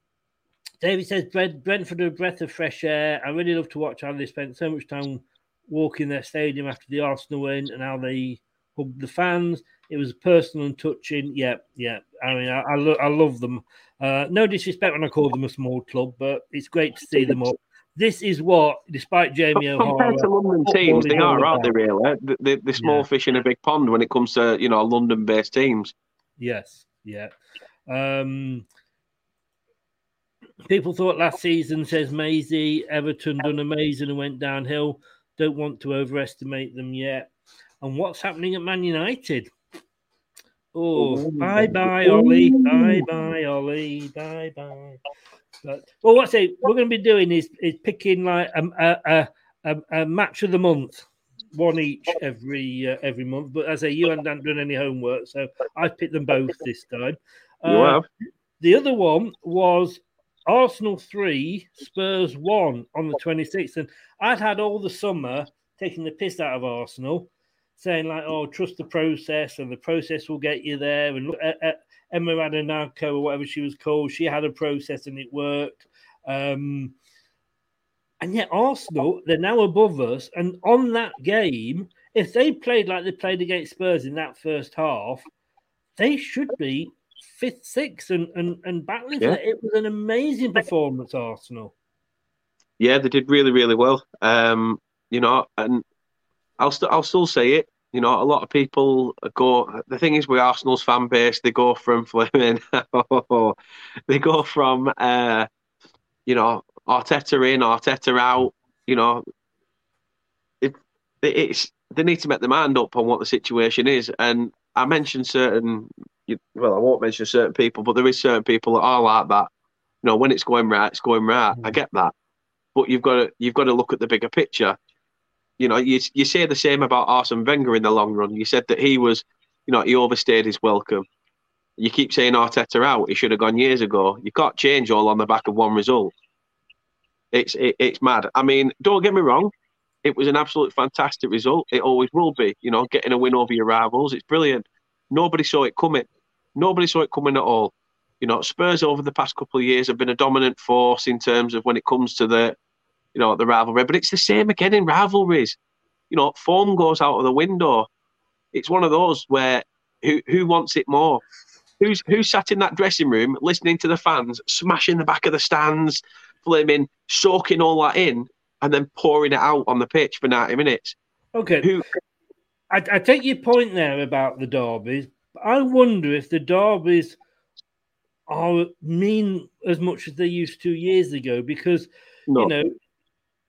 David says, Brentford are a breath of fresh air. I really love to watch how they spent so much time walking their stadium after the Arsenal win and how they hugged the fans. It was personal and touching. Yeah, yeah. I mean, I, I, lo- I love them. Uh, no disrespect when I call them a small club, but it's great to see them up. This is what, despite Jamie O'Hara... Compared to London teams, they are, aren't they, really? The, the, the small yeah. fish in a big pond when it comes to, you know, London-based teams. Yes, yeah. Um, people thought last season, says Maisie, Everton done amazing and went downhill. Don't want to overestimate them yet. And what's happening at Man United? Oh, Ooh. bye-bye, Ollie. Ooh. Bye-bye, Ollie. Bye-bye. But, well, what I say we're going to be doing is is picking like a a, a, a match of the month, one each every uh, every month. But as I say, you haven't done any homework, so I picked them both this time. Uh, you have. The other one was Arsenal three, Spurs one on the twenty-sixth, and I'd had all the summer taking the piss out of Arsenal, saying like, "Oh, trust the process, and the process will get you there." And look at, at Emma Adenako or whatever she was called, she had a process and it worked. Um, And yet Arsenal, they're now above us. And on that game, if they played like they played against Spurs in that first half, they should be fifth, sixth and, and, and battling yeah. for it. It was an amazing performance, Arsenal. Yeah, they did really, really well. Um, you know, and I'll, st- I'll still say it. You know, a lot of people go... The thing is, with Arsenal's fan base, they go from... Fleming, they go from, uh, you know, Arteta in, Arteta out. You know, it, it's they need to make their mind up on what the situation is. And I mentioned certain... Well, I won't mention certain people, but there is certain people that are like that. You know, when it's going right, it's going right. Mm-hmm. I get that. But you've got to, you've got to look at the bigger picture. You know, you you say the same about Arsene Wenger in the long run. You said that he was, you know, he overstayed his welcome. You keep saying Arteta out. He should have gone years ago. You can't change all on the back of one result. It's it, it's mad. I mean, don't get me wrong. It was an absolute fantastic result. It always will be. You know, getting a win over your rivals, it's brilliant. Nobody saw it coming. Nobody saw it coming at all. You know, Spurs over the past couple of years have been a dominant force in terms of when it comes to the, you know, the rivalry. But it's the same again in rivalries. You know, form goes out of the window. It's one of those where who who wants it more? Who's who sat in that dressing room listening to the fans, smashing the back of the stands, flaming, soaking all that in, and then pouring it out on the pitch for ninety minutes? Okay. Who, I, I take your point there about the derbies. I wonder if the derbies are mean as much as they used to years ago because, no. you know,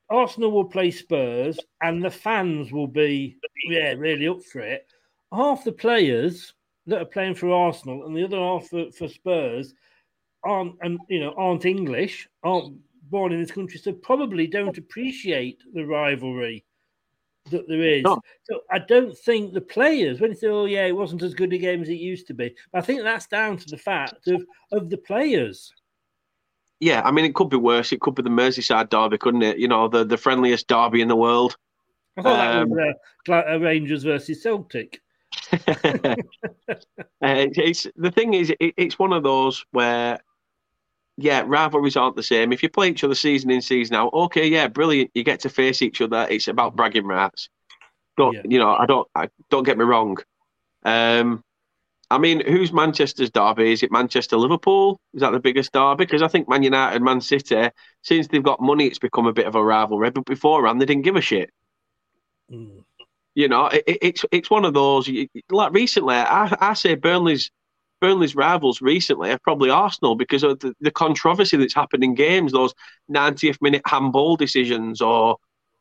Arsenal will play Spurs and the fans will be, yeah, really up for it. Half the players that are playing for Arsenal and the other half for, for Spurs aren't, and you know, aren't English, aren't born in this country, so probably don't appreciate the rivalry that there is. No. So I don't think the players, when you say, oh, yeah, it wasn't as good a game as it used to be, I think that's down to the fact of, of the players. Yeah, I mean, it could be worse. It could be the Merseyside derby, couldn't it? You know, the, the friendliest derby in the world. I thought um, that was uh, Rangers versus Celtic. uh, it's, the thing is, it, it's one of those where, yeah, rivalries aren't the same. If you play each other season in, season out, okay, yeah, brilliant. You get to face each other. It's about bragging rights. Don't yeah. you know? I don't. I, don't get me wrong. Um, I mean, who's Manchester's derby? Is it Manchester Liverpool? Is that the biggest derby? Because I think Man United, Man City, since they've got money, it's become a bit of a rivalry. But beforehand, they didn't give a shit. Mm. You know, it, it's it's one of those. Like recently, I, I say Burnley's. Burnley's rivals recently are probably Arsenal because of the, the controversy that's happened in games, those ninetieth minute handball decisions or,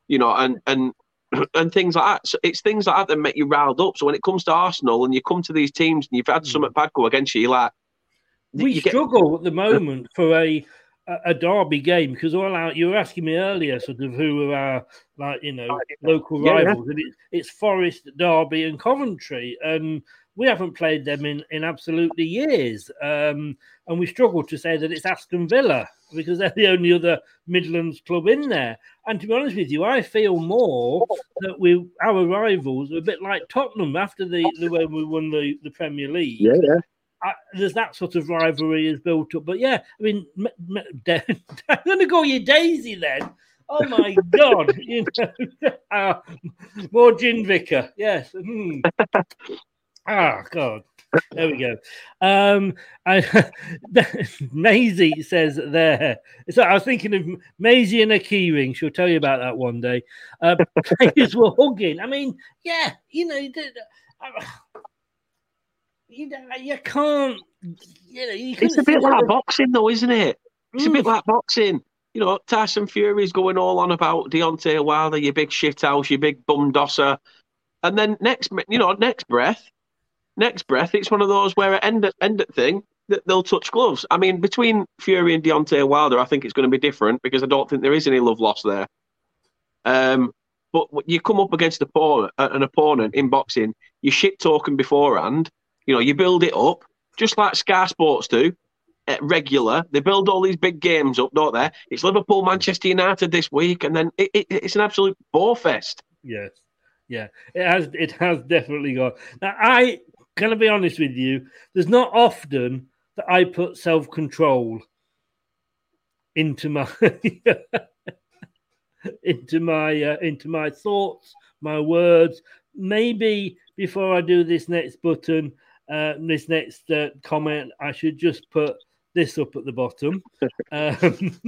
you know, and and and things like that. So it's things like that that make you riled up. So when it comes to Arsenal and you come to these teams and you've had something bad go against you, you're like... We you struggle get... at the moment for a a derby game because all out, you were asking me earlier sort of who are our, like, you know, local yeah, rivals. Yeah. And it, it's Forest, Derby and Coventry and... We haven't played them in, in absolutely years. Um, and we struggle to say that it's Aston Villa because they're the only other Midlands club in there. And to be honest with you, I feel more that we our rivals are a bit like Tottenham after the, the when we won the, the Premier League. Yeah, yeah. I, there's that sort of rivalry is built up. But yeah, I mean, me, me, de- I'm going to call you Daisy then. Oh, my God. You know, uh, more gin vicar. Yes. Mm. Ah, oh, God. There we go. Um, I, Maisie says there. So I was thinking of Maisie and a key ring. She'll tell you about that one day. Uh, players were hugging. I mean, yeah, you know, you, you, you can't, you know. You it's a bit like that. boxing, though, isn't it? It's mm. a bit like boxing. You know, Tyson Fury's going all on about Deontay Wilder, your big shithouse, your big bum dosser. And then next, you know, next breath, Next breath, it's one of those where at end, end thing that they'll touch gloves. I mean, between Fury and Deontay Wilder, I think it's going to be different because I don't think there is any love lost there. Um, but you come up against a por- an opponent in boxing, you shit talking beforehand. You know, you build it up just like Sky Sports do. At regular, they build all these big games up, don't they? It's Liverpool, Manchester United this week, and then it, it, it's an absolute bore fest. Yes, yeah, it has. It has definitely gone. Now I. Can I be honest with you? There's not often that I put self-control into my... into my uh, into my thoughts, my words. Maybe before I do this next button, uh, this next uh, comment, I should just put this up at the bottom. um,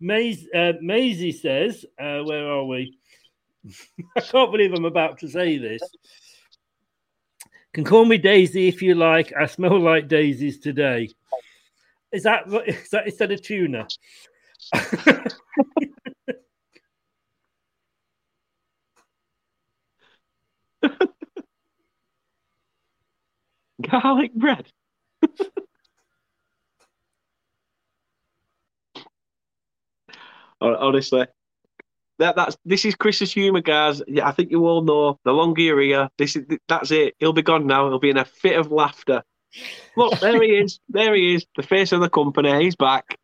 Maisie, uh, Maisie says, uh, where are we? I can't believe I'm about to say this. Can call me Daisy if you like. I smell like daisies today. Is that, is that instead of tuna? Garlic bread. Honestly, that that's this is Chris's humour, guys. Yeah, I think you all know. The longer you're here, this is that's it. He'll be gone now. He'll be in a fit of laughter. Look, there he is. There he is. The face of the company. He's back.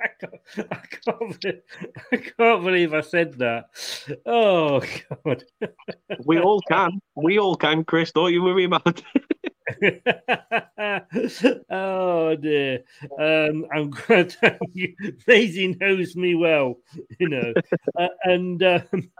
I can't, I can't, believe, I can't believe I said that. Oh God. We all can. We all can, Chris. Don't you worry about it. Oh dear! Um, I'm going to tell you, Maisie knows me well, you know, uh, and um,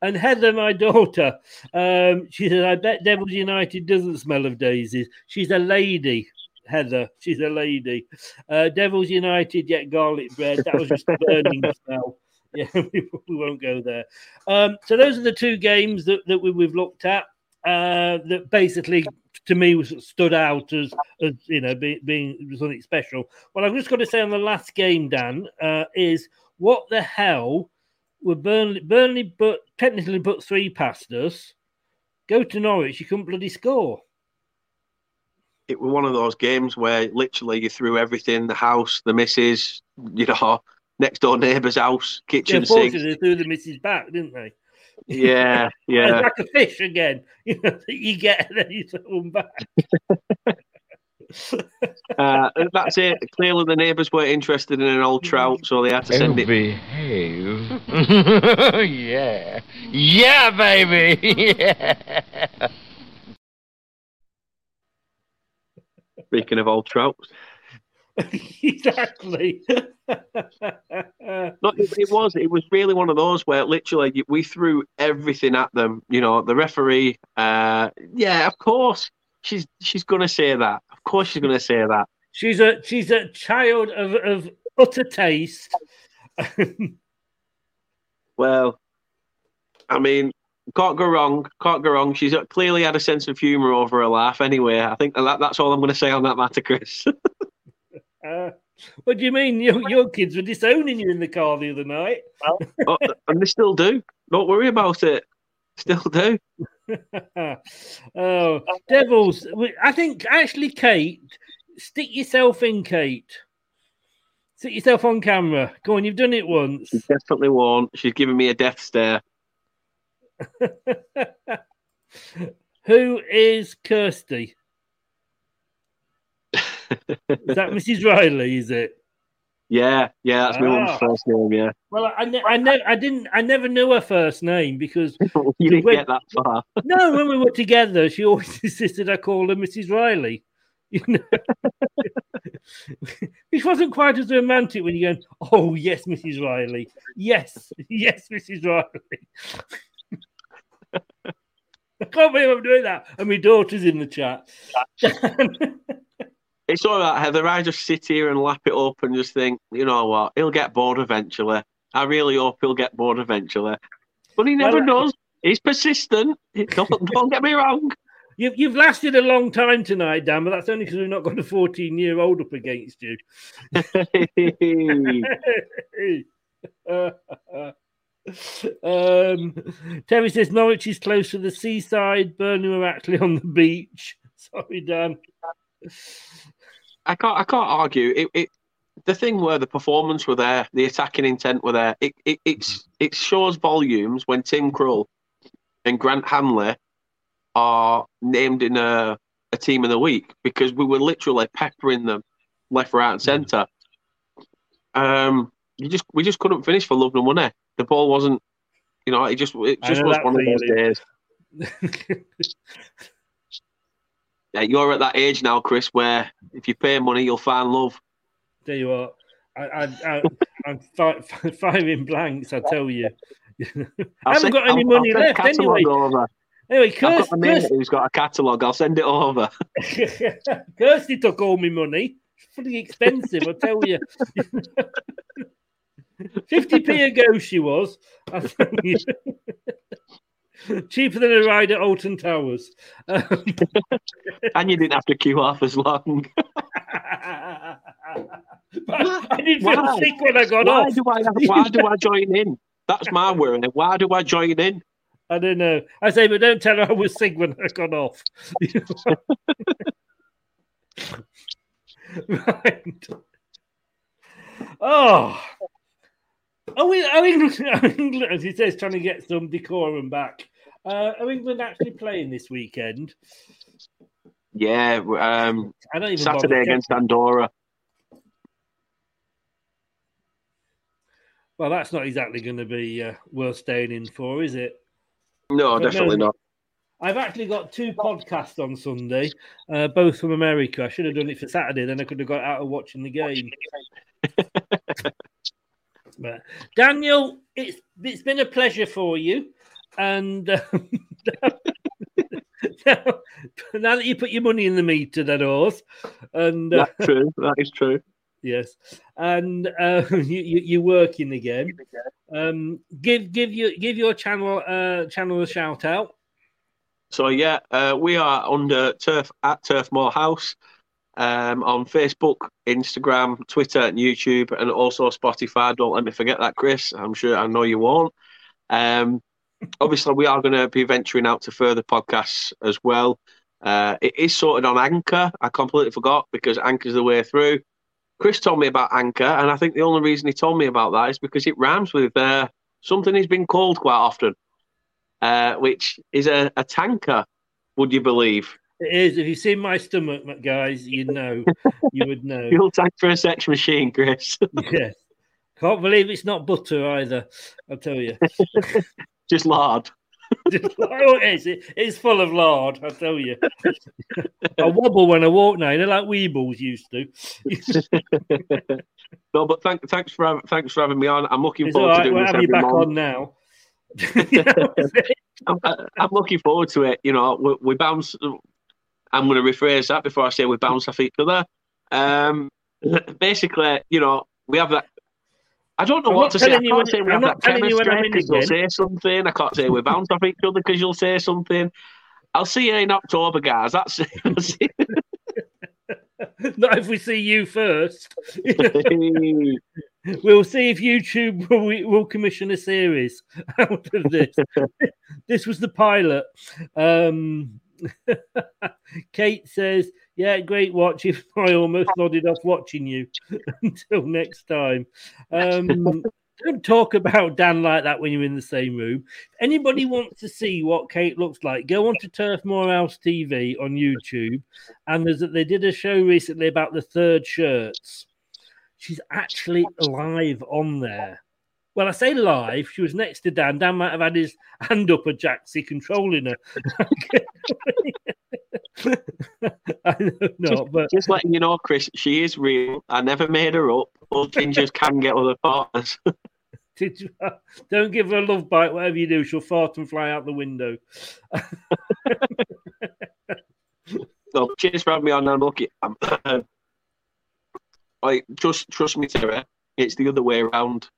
and Heather, my daughter, um, she said, "I bet Devils United doesn't smell of daisies." She's a lady, Heather. She's a lady. Uh, Devils United, yet garlic bread. That was just a burning smell. Yeah, we, we won't go there. Um, so those are the two games that that we, we've looked at. Uh, that basically, to me, was stood out as, as you know, be, being something special. What I've just got to say on the last game, Dan, uh, is what the hell were Burnley? Burnley, but technically, put three past us. Go to Norwich, you couldn't bloody score. It was one of those games where literally you threw everything: the house, the missus, you know, next door neighbour's house, kitchen yeah, sink. They threw the missus back, didn't they? Yeah, yeah. Like a fish again. You know, you get and then you throw them back. uh, that's it. Clearly the neighbours weren't interested in an old trout, so they had to send oh, it. Behave. yeah. Yeah, baby. Yeah. Speaking of old trouts. Exactly. no, it, it was. It was really one of those where literally we threw everything at them. You know, the referee. Uh, yeah, of course she's she's going to say that. Of course she's going to say that. She's a she's a child of, of utter taste. Well, I mean, can't go wrong. Can't go wrong. She's clearly had a sense of humour over her life. Anyway, I think that that's all I'm going to say on that matter, Chris. Uh, what do you mean? Your, your kids were disowning you in the car the other night. Well, and they still do. Don't worry about it. Still do. Oh, Devils. I think, actually, Kate, stick yourself in, Kate. Stick yourself on camera. Go on, you've done it once. She definitely won't. She's giving me a death stare. Who is Kirsty? Is that Missus Riley? Is it? Yeah, yeah, that's ah. my mum's first name. Yeah. Well, I, ne- I, ne- I didn't, I never knew her first name because you didn't when, get that far. No, when we were together, she always insisted I call her Missus Riley. You know, which wasn't quite as romantic when you go, "Oh yes, Missus Riley, yes, yes, Missus Riley." I can't believe I'm doing that, and my daughter's in the chat. It's all right, Heather. I just sit here and lap it up and just think, you know what? He'll get bored eventually. I really hope he'll get bored eventually. But he never well, does. He's persistent. Don't, don't get me wrong. You've, you've lasted a long time tonight, Dan, but that's only because we've not got a fourteen-year-old up against you. um, Terry says Norwich is close to the seaside. Burnley are actually on the beach. Sorry, Dan. I can't. I can't argue. It, it. The thing where the performance were there, the attacking intent were there. It. It. It's. It shows volumes when Tim Krul and Grant Hanley are named in a a team of the week because we were literally peppering them left, right, and centre. Um. You just. We just couldn't finish for love and money. The ball wasn't. You know. It just. It just was one of those days. Yeah, you're at that age now, Chris, where if you pay money, you'll find love. There you are. I, I, I, I'm fi- firing blanks, I tell you. I haven't got any I'll, money I'll left anyway. Over. Anyway, Kirsty, I've got a mate who's got a catalogue. I'll send it over. Kirsty took all my money. It's pretty expensive, I tell you. fifty p ago she was. I tell you. Cheaper than a ride at Alton Towers. Um, and you didn't have to queue half as long. But I didn't feel why? sick when I got why off. Do I have, why do I join in? That's my worry. Why do I join in? I don't know. I say, but don't tell her I was sick when I got off. Right. Oh. Oh, are England, as he says, trying to get some decorum back. Uh, are England actually playing this weekend? Yeah. Um, I don't even Saturday against checking. Andorra. Well, that's not exactly going to be uh, worth staying in for, is it? No, but definitely no, not. I've actually got two podcasts on Sunday, uh, both from America. I should have done it for Saturday, then I could have got out of watching the game. But Daniel, it's it's been a pleasure for you, and um, now, now that you put your money in the meter, that horse, and uh, that's true. That is true. Yes, and uh, you, you you're working again. Um, give give your give your channel uh, channel a shout out. So yeah, uh, we are under Turf at Turfmoor House. Um, on Facebook, Instagram, Twitter, and YouTube, and also Spotify. Don't let me forget that, Chris. I'm sure I know you won't. Um, obviously, we are going to be venturing out to further podcasts as well. Uh, it is sorted on Anchor. I completely forgot because Anchor's the way through. Chris told me about Anchor, and I think the only reason he told me about that is because it rhymes with uh, something he's been called quite often, uh, which is a, a tanker, would you believe? It is. If you've seen my stomach, guys, you know. You would know. You'll tank for a sex machine, Chris. Yeah. Can't believe it's not butter either, I'll tell you. Just lard. Just, oh, it is. It, it's full of lard, I'll tell you. I wobble when I walk now, you know, like Weebles used to. No, but thank, thanks, for, thanks for having me on. I'm looking it's forward right, to doing we'll this every month. We'll have you back on now. You know, I'm, I'm looking forward to it. You know, we, we bounce... I'm going to rephrase that before I say we bounce off each other. Um, basically, you know, we have that. I don't know I'm what to say. I can't say we I'm have that chemistry because you'll say something. I can't say we bounce off each other because you'll say something. I'll see you in October, guys. That's it. Not if we see you first. We'll see if YouTube will, will commission a series out of this. This was the pilot. Um... Kate says, yeah, great watch. If I almost nodded off watching you. Until next time. Um, don't talk about Dan like that when you're in the same room. If anybody wants to see what Kate looks like, go on to Turfmoor House T V on YouTube. And there's they did a show recently about the third shirts. She's actually live on there. Well, I say live. She was next to Dan. Dan might have had his hand up at Jaxie controlling her. I don't know. But... Just letting you know, Chris, she is real. I never made her up. All gingers can get other partners. Did you, uh, don't give her a love bite. Whatever you do, she'll fart and fly out the window. So, cheers for having me on. I'm lucky. Um, like, just trust me, Sarah. It's the other way around.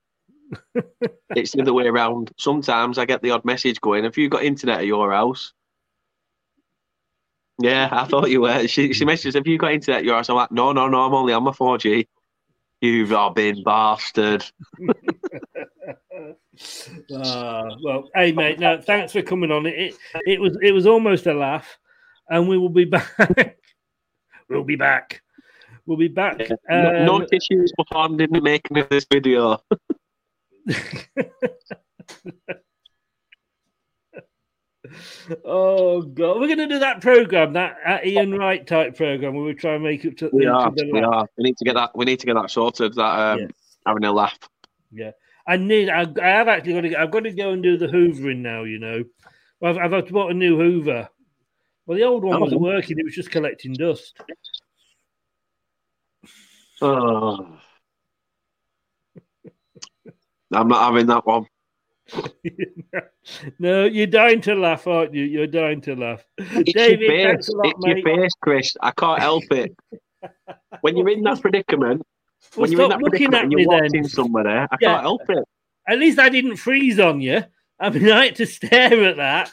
It's the other way around. Sometimes I get the odd message going, have you got internet at your house? Yeah, I thought you were. She, she messages, have you got internet at your house? I'm like, no, no, no, I'm only on my four G. You robbing bastard. uh, well, hey, mate, no, thanks for coming on. It, it, it, was, it was almost a laugh, and we will be back. We'll be back. We'll be back. Yeah. Um, no, no issues behind in the making of this video. Oh God, we're going to do that program, that uh, Ian Wright type program, where we try and make it to we are, the we are. We need to get that. We need to get that sorted. That um, yes. Having a laugh. Yeah, I need. I, I have actually got to. I've got to go and do the hoovering now. You know, I've I've, I've bought a new Hoover. Well, the old one oh. wasn't working. It was just collecting dust. Oh. I'm not having that one. No, you're dying to laugh, aren't you? You're dying to laugh. It's David, your face. Thanks a lot, it's mate. Your face, Chris. I can't help it. When you're in that predicament, well, when you're in that looking predicament, at me, you're watching somebody. I yeah. can't help it. At least I didn't freeze on you. I mean, I had to stare at that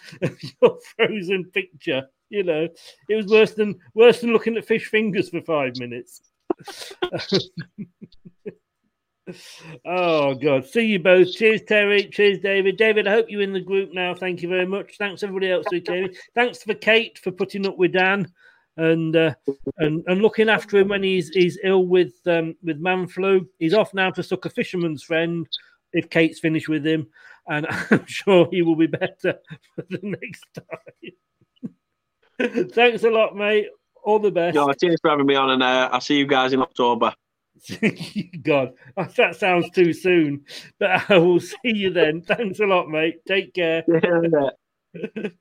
your frozen picture. You know, it was worse than worse than looking at fish fingers for five minutes. Oh, God. See you both. Cheers, Terry. Cheers, David. David, I hope you're in the group now. Thank you very much. Thanks, everybody else who came in. Thanks for Kate for putting up with Dan and uh, and, and looking after him when he's he's ill with, um, with man flu. He's off now to suck a fisherman's friend if Kate's finished with him. And I'm sure he will be better for the next time. Thanks a lot, mate. All the best. No, cheers for having me on, and uh, I'll see you guys in October. God, that sounds too soon, but I will see you then. Thanks a lot, mate. Take care. Yeah.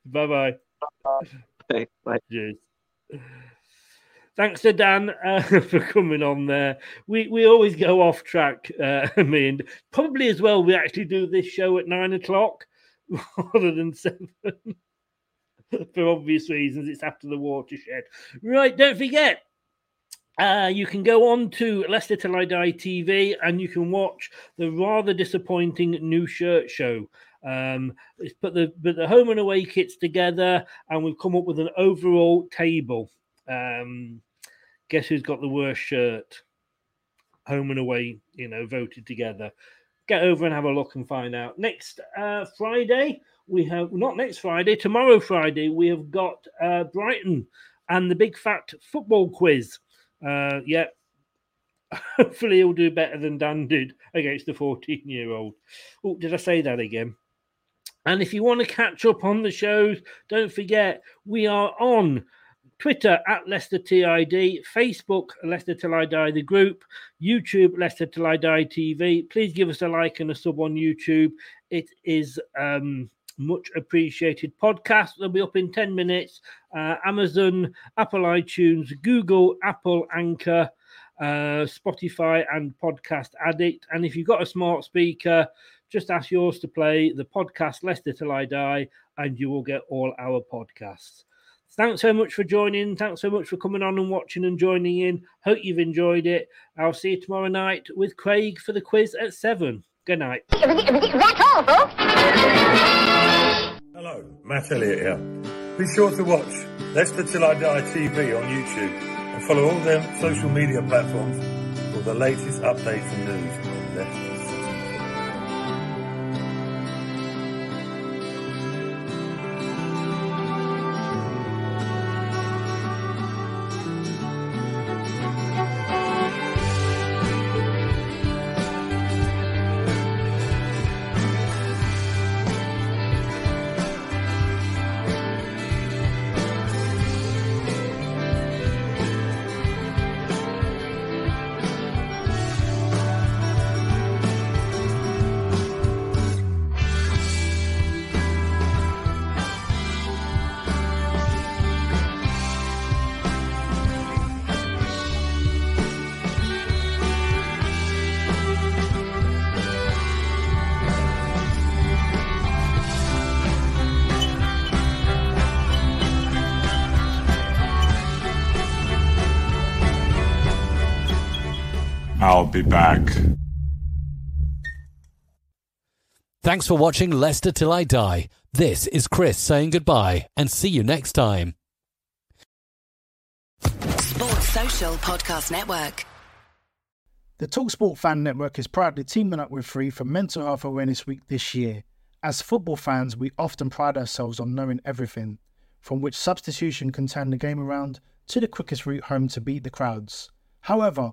Bye-bye. Bye. Bye. Cheers. Thanks to Dan uh, for coming on there. We we always go off track. Uh, I mean, probably as well we actually do this show at nine o'clock rather than seven for obvious reasons. It's after the watershed. Right, don't forget, uh, you can go on to Leicester Till I Die T V and you can watch the rather disappointing New Shirt Show. Um, it's put the, put the home and away kits together and we've come up with an overall table. Um, guess who's got the worst shirt? Home and away, you know, voted together. Get over and have a look and find out. Next uh, Friday, we have not next Friday, tomorrow Friday, we have got uh, Brighton and the Big Fat Football Quiz. Uh, yeah, hopefully he'll do better than Dan did against the fourteen year old. Oh, did I say that again? And if you want to catch up on the shows, don't forget we are on Twitter at Leicester T I D, Facebook Leicester Till I Die the group, YouTube Leicester Till I Die T V. Please give us a like and a sub on YouTube. It is um, much appreciated. Podcast will be up in ten minutes. Uh, Amazon, Apple iTunes, Google, Apple Anchor, uh, Spotify, and Podcast Addict. And if you've got a smart speaker, just ask yours to play the podcast Leicester Till I Die, and you will get all our podcasts. Thanks so much for joining. Thanks so much for coming on and watching and joining in. Hope you've enjoyed it. I'll see you tomorrow night with Craig for the quiz at seven. Good night. That's all, folks. Hello, Matt Elliott here. Be sure to watch Leicester Till I Die T V on YouTube and follow all their social media platforms for the latest updates and news on Leicester. Be back. Thanks for watching Leicester Till I Die. This is Chris saying goodbye and see you next time. Sports Social Podcast Network. The talkSPORT Fan Network is proudly teaming up with Free for Mental Health Awareness Week this year. As football fans, we often pride ourselves on knowing everything, from which substitution can turn the game around to the quickest route home to beat the crowds. However,